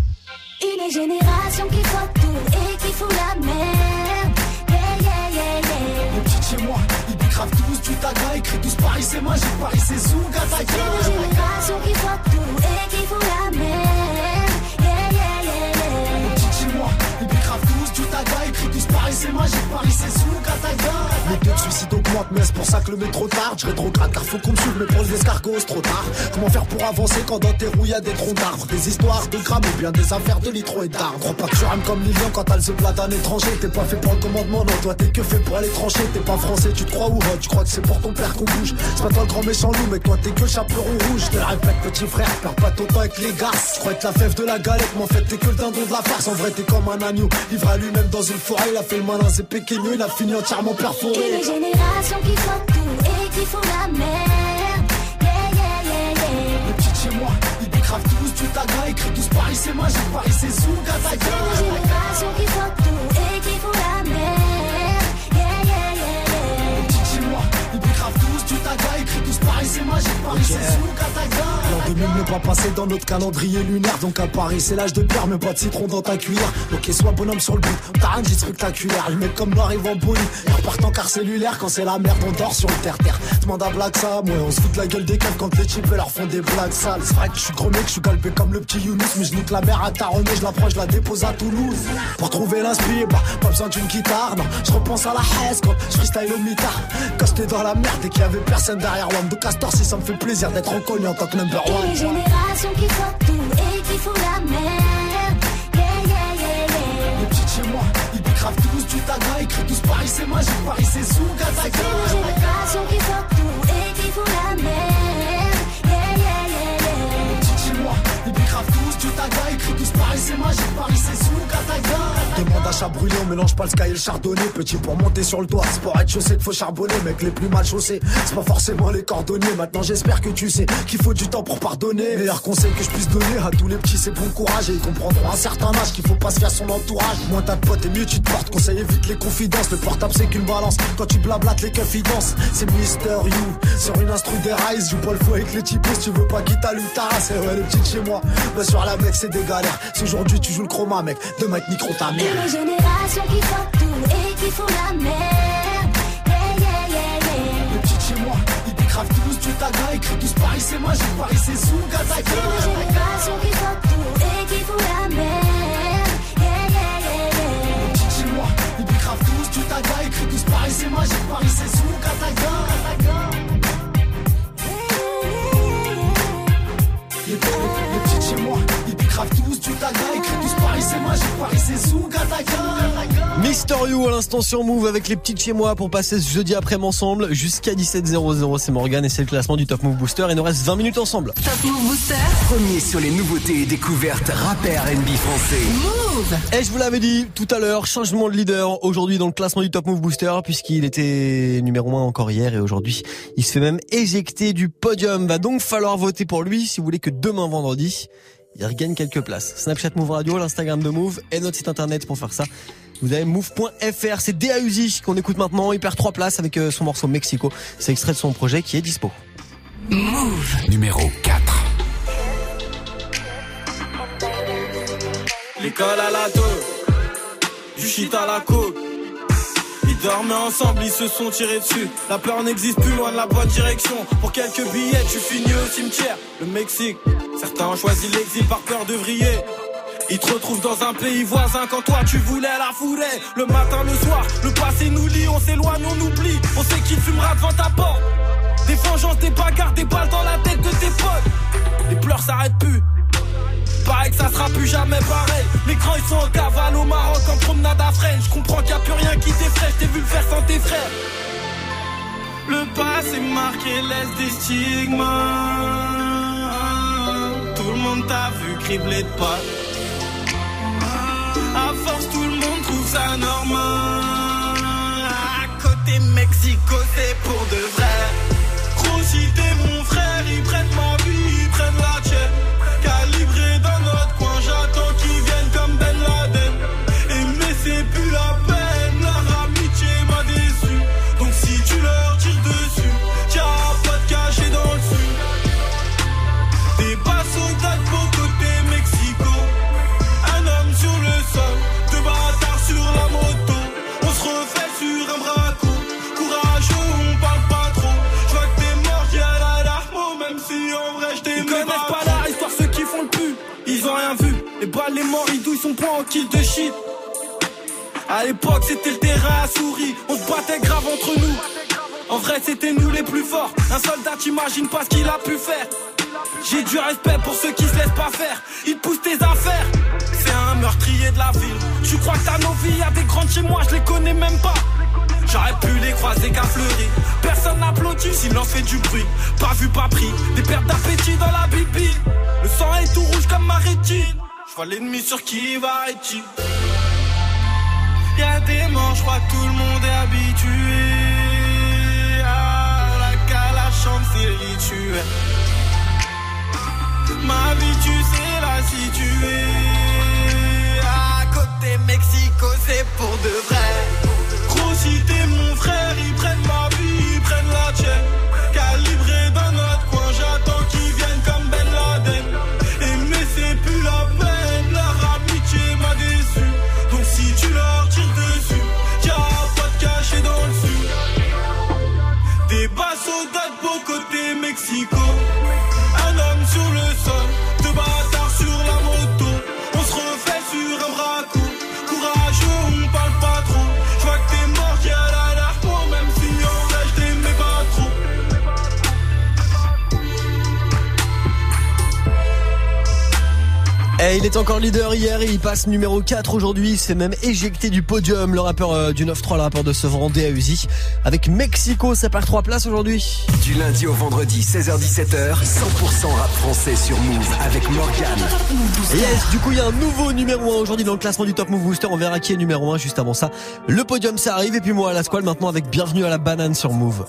Une génération qui voit tout et qui fout la merde. Yeah, yeah, yeah, yeah. Mon petit chez moi, ils décravent tous du taga, écrit tous Paris, c'est magique, Paris, c'est Zouga, ta gueule. Une génération qui voit tout et qui fout la merde. Yeah, yeah, yeah, yeah. Mon petit chez moi, ils décravent tous du taga, écrit tous Paris, c'est magique, Paris, c'est Zouga, ta gueule. Les taux de suicide augmentent, mais c'est pour ça que le métro tarde. Je rétrograde car faut qu'on me suive, mais pour les escargots c'est trop tard. Comment faire pour avancer quand dans tes roues y'a des troncs d'arbres? Des histoires de grammes ou bien des affaires de litro et d'arbres. Crois pas que tu rames comme Lilian quand elle se plaint d'un étranger. T'es pas fait pour le commandement, non, toi t'es que fait pour aller trancher. T'es pas français, tu te crois ou hot? Tu crois que c'est pour ton père qu'on bouge? C'est pas toi le grand méchant loup, mais toi t'es que chaperon rouge. Je te le répète, petit frère, perds pas ton temps avec les garces. Tu crois être la fève de la galette, mais en fait t'es que le dindon de la farce. En vrai t'es comme un agneau, livré à lui-même dans une forêt. Il a fait le malin, c'est péqueno, il a fini entièrement perforé. Génération qui voit tout et qui font la merde. Yeah, yeah, yeah, yeah. Les petites chez moi, ils décravent tous du taga, écrit tous Paris, c'est magique, Paris, c'est Zouga, ta gueule. C'est la génération qui voit tout et qui font la merde. Yeah, yeah, yeah, yeah. Les petites chez moi, ils décravent tous du taga, écrit tous Paris, c'est magique, Paris, okay. C'est Zouga, ta gueule. L'an 2000 n'est pas passé dans notre calendrier lunaire. Donc à Paris c'est l'âge de pierre, mais pas de citron dans ta cuillère. Ok, sois bonhomme sur le but, t'as rien de spectaculaire. Le mec comme noir, il va en bouli, il repart en car cellulaire. Quand c'est la merde, on dort sur le terre-terre. Demande à Black Sam, ouais, on se fout de la gueule des caves quand les types leur font des blagues sales. C'est vrai que je suis gros mec, je suis galbé comme le petit Younous. Mais je nique la mer à Taronnet, je l'approche, je la dépose à Toulouse. Pour trouver l'inspire, bah, pas besoin d'une guitare, non. Je repense à la haise quand je freestyle au mitard. Quand j'étais dans la merde et qu'il y avait personne derrière Wam de Castor, si ça me fait plaisir d'être reconnu en tant que number one. Génération qui voit tout et qui fout la merde. Yeah, yeah, yeah, yeah. Les petites chez moi, ils décravent tous du taga, écrit tous Paris, c'est magique, Paris, c'est Zouga, ta gueule. C'est la génération qui voit tout et qui fout la merde. Yeah, yeah, yeah, yeah. Les petites chez moi, ils décravent tous du taga, écrit tous Paris, c'est magique, Paris, c'est Zouga, ta gueule. Demande à chat brûlé, on mélange pas le sky et le chardonnay. Petit pour monter sur le toit, c'est pour être chaussé qu'il faut charbonner. Mec, les plus mal chaussés, c'est pas forcément les cordonniers. Maintenant j'espère que tu sais qu'il faut du temps pour pardonner. Meilleur conseil que je puisse donner à tous les petits, c'est bon courage. Et ils comprendront à un certain âge qu'il faut pas se fier à son entourage. Moins t'as de potes et mieux tu te portes, conseil évite les confidences. Le portable c'est qu'une balance, quand tu blablates les confidences. C'est Mister You, sur une instru des rise. Joue pas le fou avec les typistes, tu veux pas qu'il t'allume ta race. Et ouais, les petites chez moi, bah sur la mec c'est des galères. Si aujourd'hui tu joues le chroma mec, demain te micro ta mère. Les générations qui voient tout et qui font la merde. Yeah, yeah, yeah, yeah. Les petites chez moi, ils décravent tous du taga, écrit tous Paris, c'est magique, Paris, c'est Zouga, ta gueule. Les générations qui voient tout et qui font la merde. Yeah, yeah, yeah, yeah. Les petites chez moi, ils décravent tous du taga, écrit tous Paris, c'est magique, Paris, c'est Zouga, ta gueule. Les petites chez moi, ils décravent tous du taga. Écris tous Paris c'est magique, Paris c'est Zougataga. Mister You à l'instant sur Move avec les petites chez moi pour passer ce jeudi après-midi ensemble jusqu'à 17h00. C'est Morgane et c'est le classement du Top Move Booster. Il nous reste 20 minutes ensemble. Top Move Booster. Premier sur les nouveautés et découvertes rap R&B français. Move. Et je vous l'avais dit tout à l'heure, changement de leader aujourd'hui dans le classement du Top Move Booster puisqu'il était numéro 1 encore hier et aujourd'hui il se fait même éjecter du podium. Va donc falloir voter pour lui si vous voulez que demain vendredi il regagne quelques places. Snapchat Move Radio, l'Instagram de Move et notre site internet pour faire ça. Vous avez move.fr, c'est D.A. Uzi qu'on écoute maintenant, il perd 3 places avec son morceau Mexico. C'est extrait de son projet qui est dispo. Move numéro 4. L'école à la dos, du shit à la coke. Ils dormaient ensemble, ils se sont tirés dessus. La peur n'existe plus, loin de la bonne direction. Pour quelques billets, tu finis au cimetière. Le Mexique, certains ont choisi l'exil par peur de vriller. Ils te retrouvent dans un pays voisin quand toi tu voulais la fourrer. Le matin, le soir, le passé nous lie. On s'éloigne, on oublie, on sait qu'il fumera devant ta porte. Des vengeances, des bagarres, des balles dans la tête de tes potes. Les pleurs s'arrêtent plus, pareil que ça sera plus jamais pareil. Les grands ils sont en cavale au Maroc en promenade à Fresnes. Je comprends qu'il n'y a plus rien qui t'effraie, je t'ai vu le faire sans tes frères. Le passé marqué laisse des stigmas. Tout le monde t'a vu cribler de pas. À force tout le monde trouve ça normal. À côté Mexico c'est pour de vrai. Gros si t'es mon frère, ils prennent ma vie, ils prennent la tienne. Calibré dans notre coin, j'attends qu'ils viennent comme Ben Laden. Aimer c'est plus la peine, leur amitié m'a déçu. Donc si tu leur tires dessus, tiens pas te cacher dans le sud. Des bas soldats pour côté Mexico. Un homme sur le sol, deux bâtards sur la moto. On se refait sur un braco, courageux on parle pas trop. Je vois que t'es mort, j'ai la larme, même si en vrai je t'aimais pas. Ils ont rien vu, les balles, les morts, ils douillent son poing en kill de shit. À l'époque c'était le terrain à souris, on se battait grave entre nous. En vrai c'était nous les plus forts, un soldat t'imagines pas ce qu'il a pu faire. J'ai du respect pour ceux qui se laissent pas faire, ils te poussent tes affaires. C'est un meurtrier de la ville, tu crois que t'as nos vies, y'a des grandes chez moi, je les connais même pas. J'aurais pu les croiser qu'à Fleury, personne n'applaudit, silence fait du bruit. Pas vu, pas pris, des pertes d'appétit dans la bibi. Le sang est tout rouge comme ma rétine. Je vois l'ennemi sur qui il va et qui. Y'a des morts, je crois que tout le monde est habitué à la calachante, c'est rituel. Ma vie, tu sais la situer. À côté Mexico, c'est pour de vrai. Gros si t'es mon frère, ils prennent ma vie, ils prennent la tienne. Calibré dans notre coin, j'attends qu'ils viennent comme Ben Laden. Aimer c'est plus la peine, leur amitié m'a déçu. Donc si tu leur tires dessus, y'a pas de cachet dans le sud. Des bas soldats de beau côté Mexico. Un homme sur le sol, deux bâtards sur la moto. On se refait sur un braco, courageux on parle pas trop. Et il est encore leader hier, il passe numéro 4 aujourd'hui, il s'est même éjecté du podium, le rappeur du 9-3, le rappeur de Sevran, D.A. Uzi. Avec Mexico, ça part 3 places aujourd'hui. Du lundi au vendredi, 16h-17h, 100% rap français sur Move avec Morgane. Yes, du coup il y a un nouveau numéro 1 aujourd'hui dans le classement du Top Move Booster, on verra qui est numéro 1 juste avant ça. Le podium ça arrive et puis moi à la squale maintenant avec Bienvenue à la banane sur Move.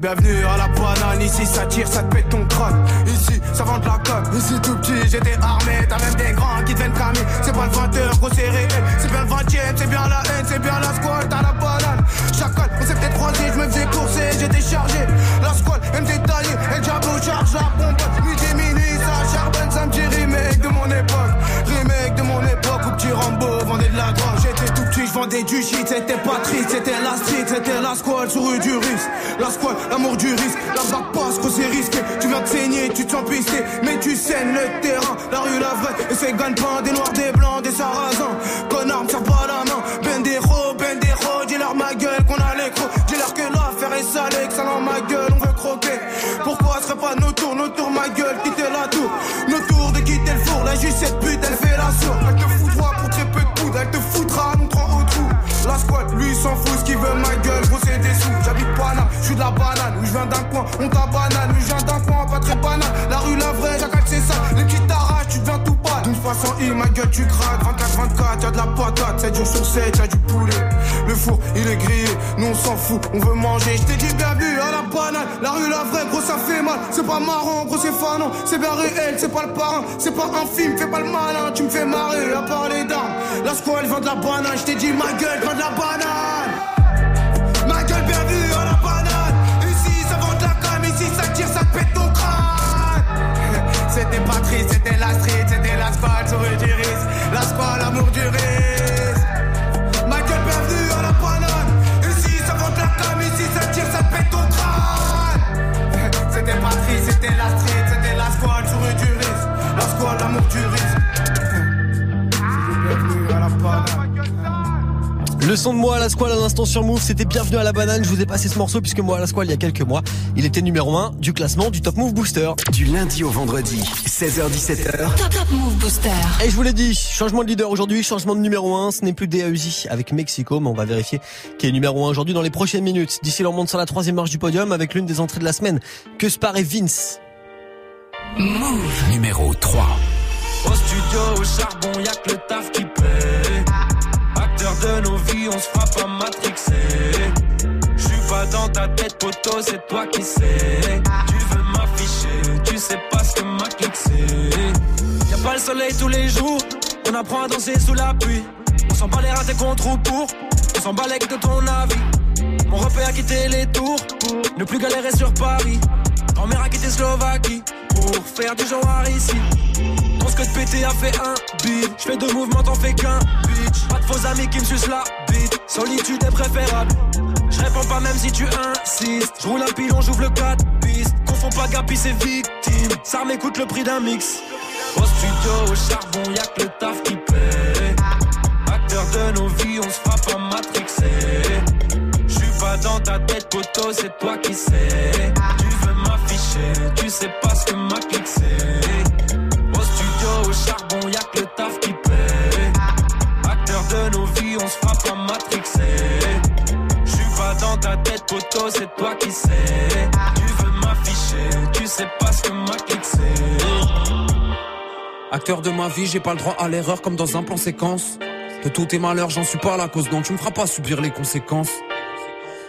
Bienvenue à la banane, ici ça tire, ça te pète ton crâne. Ici ça vend de la coque, ici tout petit j'étais armé. T'as même des grands qui deviennent cramés. C'est pas le 20h gros c'est réel, c'est bien le 20ème, c'est bien la haine, c'est bien la squale. T'as la banane, chacal, on s'est peut-être croisé. Je me faisais courser, j'étais chargé. La squale, elle me détaillait, elle jabot charge la pompe. Midi, minuit, ça charbonne, ça me dit remake de mon époque. Remake de mon époque où petit Rambo vendait de la drogue. J'étais tout petit, je vendais du shit, c'était pas triste. C'était la street, c'était la squale sur rue du risque. La squale, l'amour du risque, la vague passe qu'on s'est risqué. Tu viens de saigner, tu te sens pisté, mais tu saignes le terrain, la rue la vraie. Et c'est gagne-pain, des noirs, des blancs, des sarrasins. Connard, me serre pas la main, ben des rots, dis-leur ma gueule qu'on a les crocs. Dis-leur que l'affaire est salée, que ça dans ma gueule, on veut croquer. Pourquoi ce serait pas nos tours, ma gueule, quitter la tour. Nos tours de quitter le four, la juste cette pute. on t'abanane. Mais je viens d'un coin pas très banal. La rue la vraie, la c'est ça. Les petites t'arrachent, tu deviens tout pâle. D'une fois sans I, ma gueule tu craques. 24-24, y'a de la patate. 7 jours sur 7, y'a du poulet. Le four il est grillé, nous on s'en fout, on veut manger. Je t'ai dit bienvenue à la banane. La rue la vraie, gros ça fait mal. C'est pas marrant, gros c'est fanon. C'est bien réel, c'est pas le parrain. C'est pas un film, fais pas le malin. Tu me fais marrer à part les dames. La squale vend de la banane, je t'ai dit ma gueule vend de la banane. Ma gueule bienvenue à la banane. Ici ça vend de la cam, ici ça tire, ça pète ton crâne. C'était pas triste, c'était la street, c'était l'asphalte sur rue du risque. L'asphalte, l'amour du risque. Ma gueule bienvenue à la banane. Ici ça vend de la cam, ici ça tire, ça pète ton crâne. C'était pas triste, c'était la street, c'était l'asphalte sur rue du risque. L'asphalte, l'amour du risque. Bienvenue à la banane. Le son de Moi à la Squale à l'instant sur Move, c'était Bienvenue à la Banane. Je vous ai passé ce morceau puisque Moi à la Squale, il y a quelques mois, il était numéro 1 du classement du Top Move Booster. Du lundi au vendredi, 16h-17h. Top Move Booster. Et je vous l'ai dit, changement de leader aujourd'hui, changement de numéro 1. Ce n'est plus DAUZ avec Mexico, mais on va vérifier qui est numéro 1 aujourd'hui dans les prochaines minutes. D'ici là, on monte sur la troisième marche du podium avec l'une des entrées de la semaine. Que se paraît Vince. Move numéro 3. Au studio, au charbon, y'a que le taf qui paie. De nos vies, on se frappe à matrixer. J'suis pas dans ta tête, poteau, c'est toi qui sais. Tu veux m'afficher, tu sais pas ce que ma clique c'est. Y'a pas le soleil tous les jours, on apprend à danser sous la pluie. On s'en bat les ratés contre ou pour, on s'en bat les de ton avis. Mon repère a quitté les tours pour ne plus galérer sur Paris. Grand-mère a quitté Slovaquie pour faire du genre ici. Pense que pété a fait un beat. J'fais deux mouvements, t'en fais qu'un bitch. Pas de faux amis qui me sucent la bite. Solitude est préférable. J'réponds pas même si tu insistes. J'roule un pilon, j'ouvre le 4 pistes. Confonds pas gapis et victime. Ça m'écoute le prix d'un mix. Au studio, au charbon, y'a que le taf qui paie. Acteur de nos vies, on se frappe à matrixer. J'suis pas dans ta tête, poteau, c'est toi qui sais. Tu veux m'afficher, tu sais pas ce que ma clique c'est. Au charbon, y'a que le taf qui paie. Acteur de nos vies, on se frappe à matrixer. J'suis pas dans ta tête, poteau, c'est toi qui sais. Tu veux m'afficher, tu sais pas ce que ma clique c'est. Acteur de ma vie, j'ai pas le droit à l'erreur comme dans un plan séquence. De tous tes malheurs, j'en suis pas la cause, donc tu me feras pas subir les conséquences.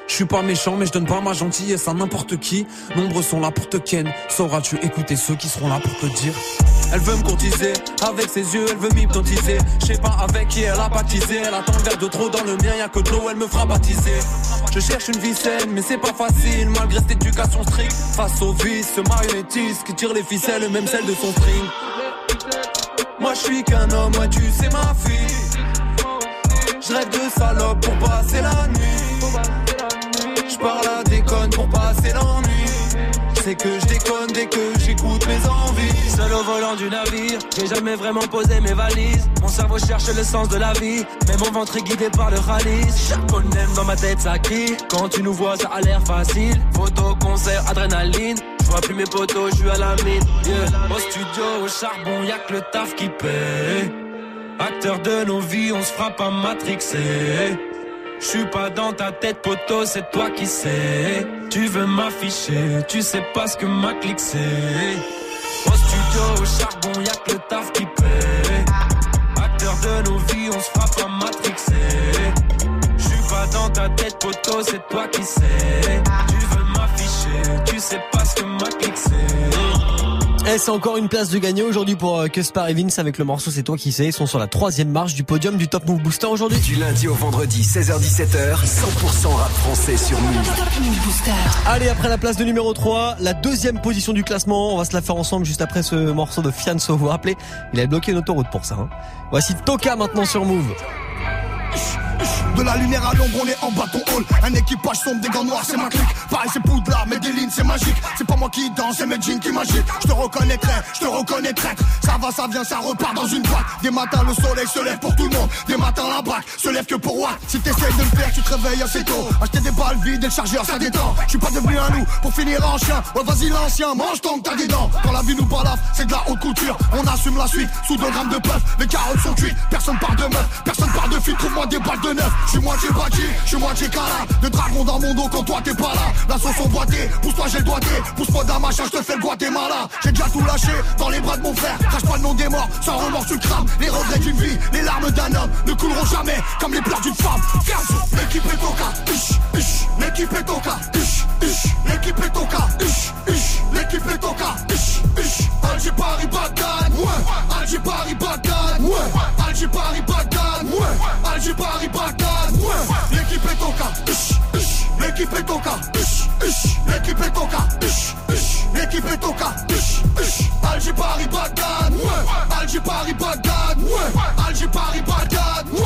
Je suis pas méchant mais je donne pas ma gentillesse à n'importe qui. Nombreux sont là pour te ken. Sauras-tu écouter ceux qui seront là pour te dire. Elle veut me courtiser, avec ses yeux elle veut m'hypnotiser. Je sais pas avec qui elle a baptisé. Elle attend le verre de trop dans le mien, y'a que de l'eau, elle me fera baptiser. Je cherche une vie saine mais c'est pas facile. Malgré cette éducation stricte, face au vice, ce marionnettiste qui tire les ficelles, même celles de son string. Moi je suis qu'un homme, ouais tu sais ma fille. Je rêve de salope pour passer la nuit. J'parle à déconne pour passer l'ennui. C'est que je déconne dès que j'écoute mes envies. Seul au volant du navire, j'ai jamais vraiment posé mes valises. Mon cerveau cherche le sens de la vie, mais mon ventre est guidé par le ralice. Chaque phonème dans ma tête ça crie. Quand tu nous vois ça a l'air facile. Photo, concert, adrénaline. J'vois plus mes potos, j'suis à la mine, yeah. Au studio, au charbon, y'a que le taf qui paie. Acteur de nos vies, on se frappe à matrixer. J'suis pas dans ta tête, poteau, c'est toi qui sais. Tu veux m'afficher, tu sais pas ce que ma clique c'est. Au studio, au charbon, y'a que le taf qui paie. Acteur de nos vies, on se frappe à matrixer. J'suis pas dans ta tête, poteau, c'est toi qui sais. Tu veux m'afficher, tu sais pas ce que ma clique c'est. Et c'est encore une place de gagner aujourd'hui pour Que se paraît Vince avec le morceau C'est toi qui sais. Ils sont sur la troisième marche du podium du Top Move Booster aujourd'hui. Du lundi au vendredi 16h-17h, 100% rap français sur Move. Allez, après la place de numéro 3, la deuxième position du classement, on va se la faire ensemble juste après ce morceau de Fianso. Vous vous rappelez, il a bloqué une autoroute pour ça, hein. Voici Toka maintenant sur Move. De la lumière à l'ombre, on est en bas ton hall. Un équipage sombre, des gants noirs, c'est ma clique. Pareil, c'est Poudlard, mais des lignes, c'est magique. C'est pas moi qui danse, c'est mes jeans qui m'agitent. Je te reconnaîtrai. Ça va, ça vient, ça repart dans une boîte. Des matins, le soleil se lève pour tout le monde. Des matins, la braque se lève que pour Watt. Si t'essayes de le faire, tu te réveilles assez tôt. Acheter des balles vides et le chargeur, ça détend. Je suis pas devenu un loup pour finir en chien. Ouais, vas-y, l'ancien, mange tant que t'as des dents. Quand la vie nous balafre, c'est de la haute couture. On assume la suite, sous 2 grammes de puff. Les carottes sont cuites, personne part de meuf, personne part de fuite. Trouve loin des balles de neuf. J'suis moitié bâti, j'suis moitié cara. Le dragon dans mon dos quand toi t'es pas là. La sauce emboîtée, pousse-toi j'ai le doigté. Pousse-moi d'un machin, j'te fais le Guatemala. J'ai déjà tout lâché dans les bras de mon frère. Cache pas le nom des morts, sans remords tu crames. Les regrets d'une vie, les larmes d'un homme ne couleront jamais comme les pleurs d'une femme. Ferme. L'équipe est ton cas, l'équipe est ton cas, l'équipe est ton cas, l'équipe est ton cas, Alger Paris Bagdad, ouais, Alger Paris Bagdad, ouais, Alger Paris Bagdad, ouais, Alger Paris Bagdad, ouais, l'équipe est ton cas, l'équipe est ton cas, l'équipe est ton cas, l'équipe est ton cas, Alger Paris Bagdad, ouais, Alger Paris Bagdad, ouais, Alger Paris Bagdad, ouais,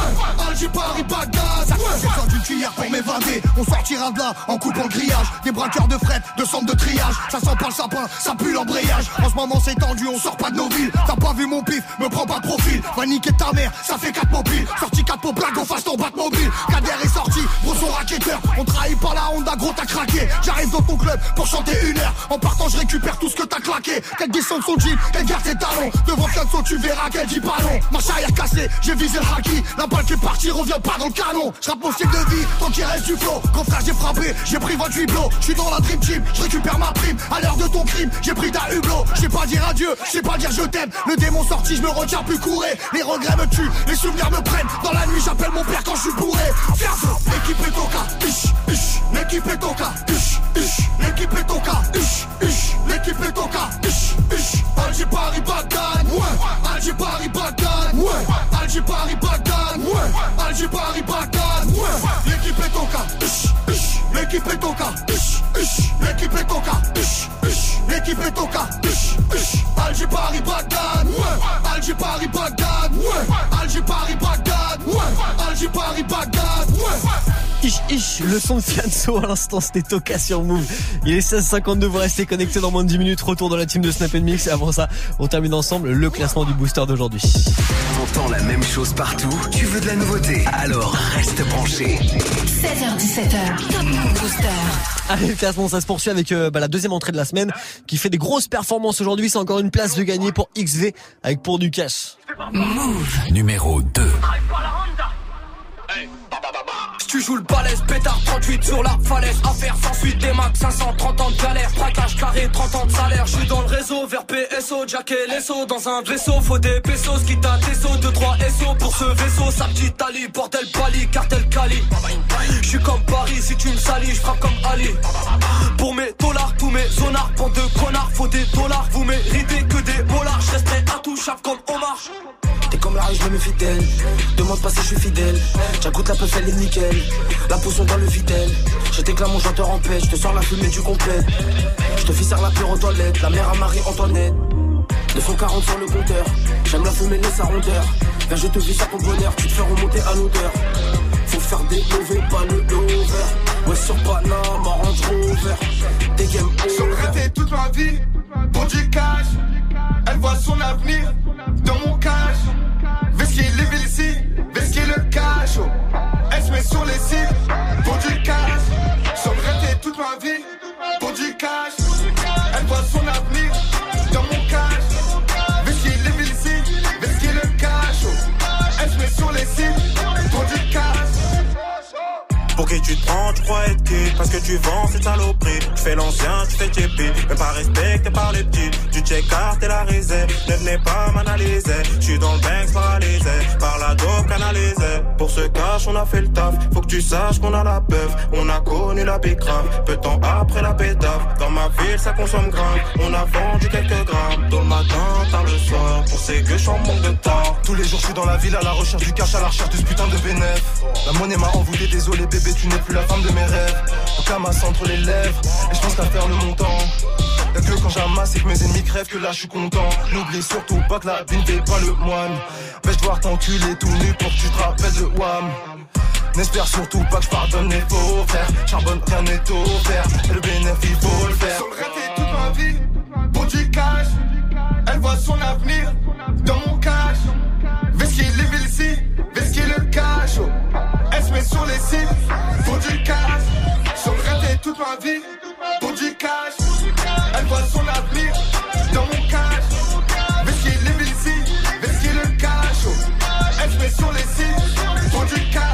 Alger Paris Bagdad, ouais, d'une cuillère pour m'évader. On sortira de là en coupant le grillage. Des braqueurs de fret, de centre de triage. Ça sent pas le sapin, ça pue l'embrayage. En ce moment c'est tendu, on sort pas de nos villes. T'as pas vu mon pif, me prends pas de profil. Va niquer ta mère, ça fait 4 mobiles. Sorti 4 pour blague, on fasse ton Batmobile. Kader est sorti, gros son racketteur. On trahit par la Honda, gros t'as craqué. J'arrive dans ton club pour chanter une heure. En partant je récupère tout ce que t'as claqué. Qu'elle descende son jean, qu'elle garde ses talons. Devant Kenzo tu verras qu'elle dit ballon. Ma charrière cassée, j'ai visé le haki. La balle qui est partie revient pas dans le canon. J'rappe mon cycle de vie, tant qu'il reste du flow. Quand frère j'ai frappé, j'ai pris 28 blots. J'suis dans la dream team, j'récupère ma prime. À l'heure de ton crime, j'ai pris d'un hublot. J'sais pas dire adieu, j'sais pas dire je t'aime. Le démon sorti, j'me retiens plus couré. Les regrets me tuent, les souvenirs me prennent. Dans la nuit j'appelle mon père quand j'suis bourré. Fier fou, l'équipe est ton cas, l'équipe est ton cas, l'équipe est ton cas, l'équipe est ton cas, Alger Paris Bagdad, ouais, Alger Paris Bagdad, ouais, Alger Paris Bagdad, ouais, Alger Paris Bagdad, ouais, l'équipe est ton cas, l'équipe est ton cas, l'équipe est ton cas, l'équipe est ton cas, Alger Paris Bagdad, ouais, Alger Paris Bagdad, ouais, Alger Paris Bagdad, ouais, Alger Paris Bagdad, ouais. Le son de Fianso à l'instant, c'était Toka sur Move. Il est 16h52, vous restez connectés dans moins de 10 minutes. Retour dans la team de Snap & Mix. Et avant ça, on termine ensemble le classement du booster d'aujourd'hui. T'entends la même chose partout. Tu veux de la nouveauté? Alors reste branché. 16h17h, Top Move Booster. Allez, le classement, ça se poursuit avec la deuxième entrée de la semaine qui fait des grosses performances aujourd'hui. C'est encore une place de gagner pour XV avec Pour du cash. Move numéro 2. Tu joues le balèze, pétard 38 sur la falaise. Affaire sans suite, des max 530 ans de galère. Braquage carré, 30 ans de salaire. J'suis dans le réseau, vers PSO, Jack et Lesso. Dans un vaisseau, faut des pesos, quitte à Tesso. 2-3 SO pour ce vaisseau, sa petite Ali. Bordel Bali, cartel Cali. J'suis comme Paris, si tu me salis, j'frappe comme Ali. Pour mes dollars, tous mes zonards. Pour deux connards, faut des dollars. Vous méritez que des molars. J'resterai intouchable comme Omar. T'es comme la rue, je me méfie d'elle. Demande pas si je suis fidèle. J'agoute la peuf, elle est nickel. La potion dans le vitel. Je t'éclame mon chanteur en paix. Je te sors la fumée du complet. Je te fissère la pure aux toilettes. La mère à Marie-Antoinette. 240 sur le compteur. J'aime la fumée, laisse sa rondeur. Viens, je te vis à ton bonheur. Tu te fais remonter à l'odeur. Faut faire des mauvais, pas le over. Ouais, sur Panama, Range Rover. Des game over. J'ai regretté toute ma vie. Pour du cash. Elle voit son avenir dans mon cash. Vesquille les villes ici, vesquille le cash. Elle se met sur les cibles pour du cash. J'en regrettais toute ma vie pour du cash. Elle voit son avenir dans mon cash. Vesquille les villes ici, vesquille le cash. Elle se met sur les cibles pour du cash. Pour qui tu te prends, tu crois être qui? Parce que tu vends cette saloperie. Tu fais l'ancien, tu fais tchépi. Même pas respecté par les petits. Tu check-out et la réserve. Ne venez pas m'analyser. J'suis dans le banks paralysé. Par la dope canalisée. Pour ce cash on a fait le taf. Faut que tu saches qu'on a la peuf. On a connu la bécrave. Peu de temps après la pétave. Dans ma ville ça consomme grave. On a vendu quelques grammes. Dans le matin, tard le soir. Pour ces gueux j'en manque de temps. Tous les jours j'suis dans la ville à la recherche du cash. À la recherche de ce putain de bénéf. La monnaie m'a envoûté. Désolé bébé tu n'es plus la femme de mes rêves. Donc la masse entre les lèvres. Et j'pense qu'à faire le montant. Y'a que quand j'amasse et que mes ennemis crèvent que là je suis content. N'oublie surtout pas que la vie ne fait pas le moine. Vais-je devoir t'enculer tout nu pour que tu te rappelles de Wham. N'espère surtout pas que je pardonne les faux frères. Charbonne rien n'est offert. Et le bénéfice il faut le faire. J'aurais toute ma vie pour du cash. Elle voit son avenir dans mon cash. Vesquille les villes ici, vesquille le cash. Elle se met sur les cibles pour du cash. J'aurais toute ma vie pour du cash. Elle voit son avenir dans mon cash. Vesquille les villes ici, vesquille le cash. Elle se met sur les cibles pour du cash.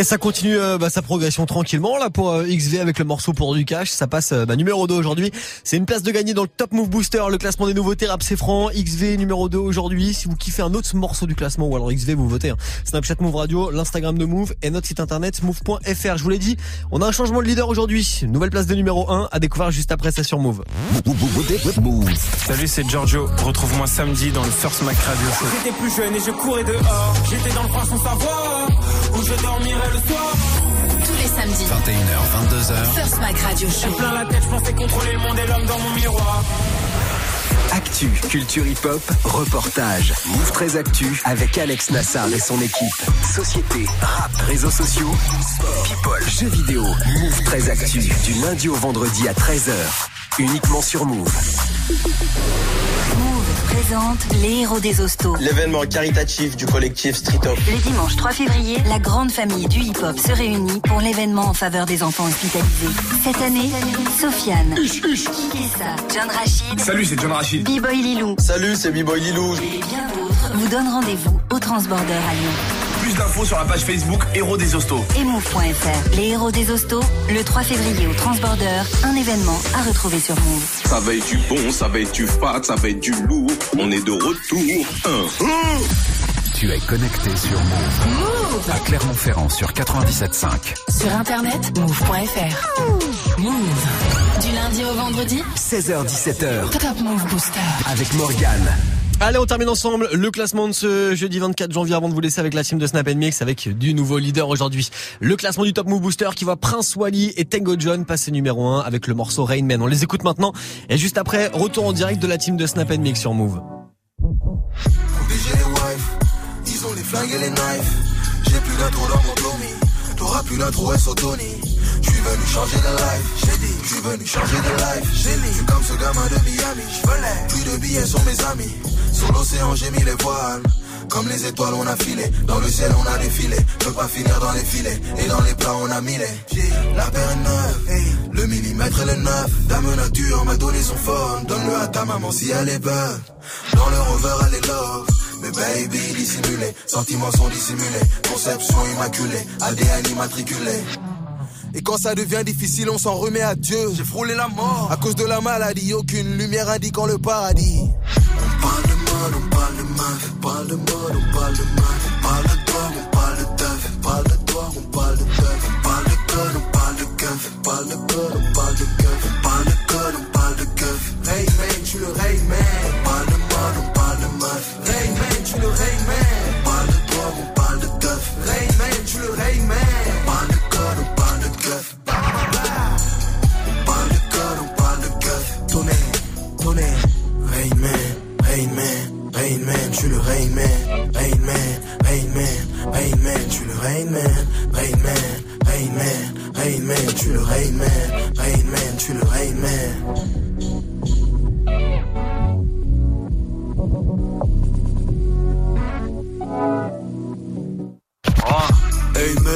Allez, ça continue sa progression tranquillement là pour XV avec le morceau pour du cash. Ça passe numéro 2 aujourd'hui. C'est une place de gagner dans le Top Move Booster, le classement des nouveautés rap c'est franc. XV numéro 2 aujourd'hui. Si vous kiffez un autre morceau du classement ou alors XV, vous votez. Hein. Snapchat Move Radio, l'Instagram de Move et notre site internet move.fr. Je vous l'ai dit, on a un changement de leader aujourd'hui. Nouvelle place de numéro 1 à découvrir juste après ça sur Move. Salut, c'est Giorgio. Retrouve-moi samedi dans le First Mac Radio Show. J'étais plus jeune et je courais dehors. J'étais dans le France sans savoir où je dormirais le soir. Tous les samedis, 21h, 22h, First Mac Radio Show. J'ai plein la tête, je pensais contrôler le monde et l'homme dans mon miroir. Actu, culture hip-hop, reportage, Move 13 Actu avec Alex Nassar et son équipe. Société, rap, réseaux sociaux, people, jeux vidéo. Move 13 Actu du lundi au vendredi à 13h. Uniquement sur Move. Move présente les héros des hostos. L'événement caritatif du collectif Street Hop. Le dimanche 3 février, la grande famille du hip-hop se réunit pour l'événement en faveur des enfants hospitalisés. Cette année, Sofiane, Kessa, John Rachid. Salut, c'est John Rachid. B-Boy Lilou. Salut, c'est B-Boy Lilou. Et bien d'autres vous donnent rendez-vous au Transborder à Lyon. Plus d'infos sur la page Facebook Héros des Hostos. Et move.fr. Les Héros des Hostos, le 3 février au Transborder, un événement à retrouver sur Move. Ça va être du bon, ça va être du fat, ça va être du lourd. On est de retour. Tu es connecté sur Move. Move à Clermont-Ferrand sur 97.5. Sur internet, move.fr. Move. Du lundi au vendredi, 16h-17h. Top Move Booster. Avec Morgane. Allez, on termine ensemble le classement de ce jeudi 24 janvier avant de vous laisser avec la team de Snap & Mix avec du nouveau leader aujourd'hui. Le classement du Top Move Booster qui voit Prince Wally et Tengo John passer numéro 1 avec le morceau Rain Man. On les écoute maintenant et juste après, retour en direct de la team de Snap & Mix sur Move. Protéger les wives, ils ont les flingues et les knives. J'ai plus d'intro dans mon Tommy, t'auras plus d'intro S.O. Tony. J'suis venu changer de life, j'ai dit, j'suis venu changer de life, j'ai dit. J'suis comme ce gamin de Miami, j'velais, plus de billets sont mes amis. Sur l'océan j'ai mis les voiles, comme les étoiles on a filé. Dans le ciel on a défilé, j'veux pas finir dans les filets. Et dans les plats on a mis les, la paire est neuve, le millimètre est le neuf. Dame nature m'a donné son forme, donne-le à ta maman si elle est bonne. Dans le rover elle est love, mais baby dissimulé, sentiments sont dissimulés. Conception immaculée, ADN immatriculé. Et quand ça devient difficile, on s'en remet à Dieu. J'ai frôlé la mort à cause de la maladie. Aucune lumière indiquant le paradis. On parle de mode, on parle de mal. On parle de mode, on parle de mal. On parle de drogue, on parle de teuf. On parle de drogue, on parle de teuf. On parle de code, on parle de keuf. On parle de code, on parle de keuf. On parle de code, on parle de keuf. Rain Man, tu le Rain Man. On parle de mode, on parle de meuf. Rain Man, tu le Rain Man. On parle de drogue, on parle de teuf. Rain Man, tu le Rain Man. On parle de code, on parle de keuf. On parle de code, on parle de keuf. Tonnerre, Rain Man. Rain Man, Rain Man, tu le Rain Man, Rain Man, Rain Man, Rain Man, tu le Rain Man, Rain Man, Rain Man, Rain Man, tu le Rain Man, Rain Man, tu le Rain Man. Hey man,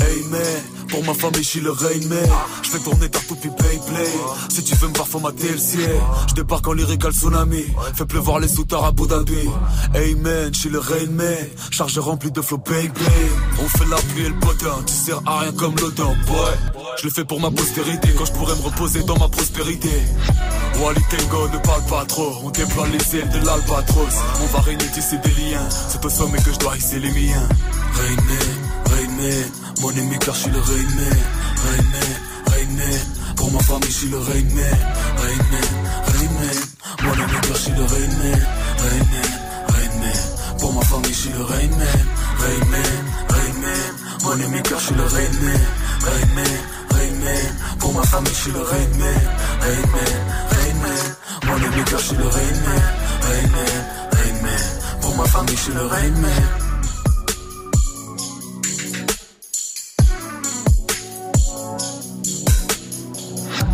hey man. Pour ma famille, je suis le Rain Man. Je fais tourner ta toupie play. Si tu veux me voir, faut mater le ciel. Je débarque en lyrical tsunami. Fais pleuvoir les soutards à Abu Dhabi. Hey man, je suis le Rain Man. Charge remplie de flow baby. On fait la pluie et le potin. Tu sers à rien comme l'odeur, boy. Je le fais pour ma postérité. Quand je pourrais me reposer dans ma prospérité. Wally Tengo, ne parle pas trop. On déploie les ailes de l'albatros. On va régner, tisser des liens. C'est au sommet que je dois hisser les miens. Rain Man, Rain Man. Mon ennemi car je suis le Rain Man, Rain Man, Rain Man. Pour ma famille je suis le Rain Man, Rain Man, Rain Man. Mon ennemi car je suis le Rain Man, Rain Man, Rain Man. Pour ma famille je suis le Rain Man, Rain Man, Rain Man. Mon ennemi car je suis le Rain Man, Rain Man, Rain Man. Pour ma famille je suis le Rain Man, Rain Man, Rain Man. Mon ennemi car je suis le Rain Man, Rain Man, Rain Man. Pour ma famille je suis le Rain Man.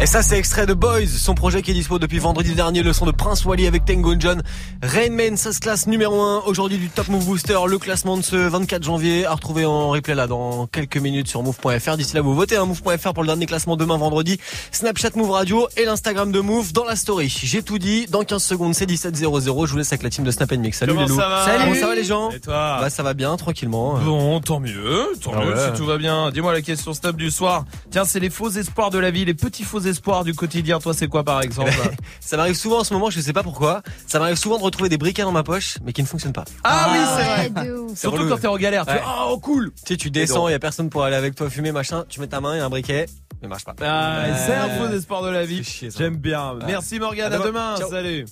Et ça, c'est extrait de Boys, son projet qui est dispo depuis vendredi dernier, le son de Prince Wally avec Tengo John. Rain Man, ça se classe numéro 1 aujourd'hui du Top Move Booster, le classement de ce 24 janvier, à retrouver en replay là dans quelques minutes sur move.fr. D'ici là, vous votez hein, move.fr pour le dernier classement demain vendredi, Snapchat Move Radio et l'Instagram de Move dans la story. J'ai tout dit, dans 15 secondes, c'est 17h00, je vous laisse avec la team de Snap & Mix. Salut les loups. Salut. Comment ça va les gens? Et toi? Bah ça va bien, tranquillement. Bon, tant mieux ouais. Si tout va bien. Dis-moi la question Snap du soir. Tiens, c'est les faux espoirs de la vie, les petits faux espoirs du quotidien. Toi, c'est quoi par exemple? Ça m'arrive souvent en ce moment, je sais pas pourquoi. Ça m'arrive souvent de retrouver des briquets dans ma poche, mais qui ne fonctionnent pas. Ah oui, c'est vrai. Surtout relou. Quand t'es en galère, tu fais oh cool. Tu sais, tu descends, il y a personne pour aller avec toi fumer machin. Tu mets ta main, il y a un briquet, mais marche pas. Ah, c'est un faux espoir de la vie. Chier, j'aime bien. Merci Morgane, à demain. Ciao. Salut.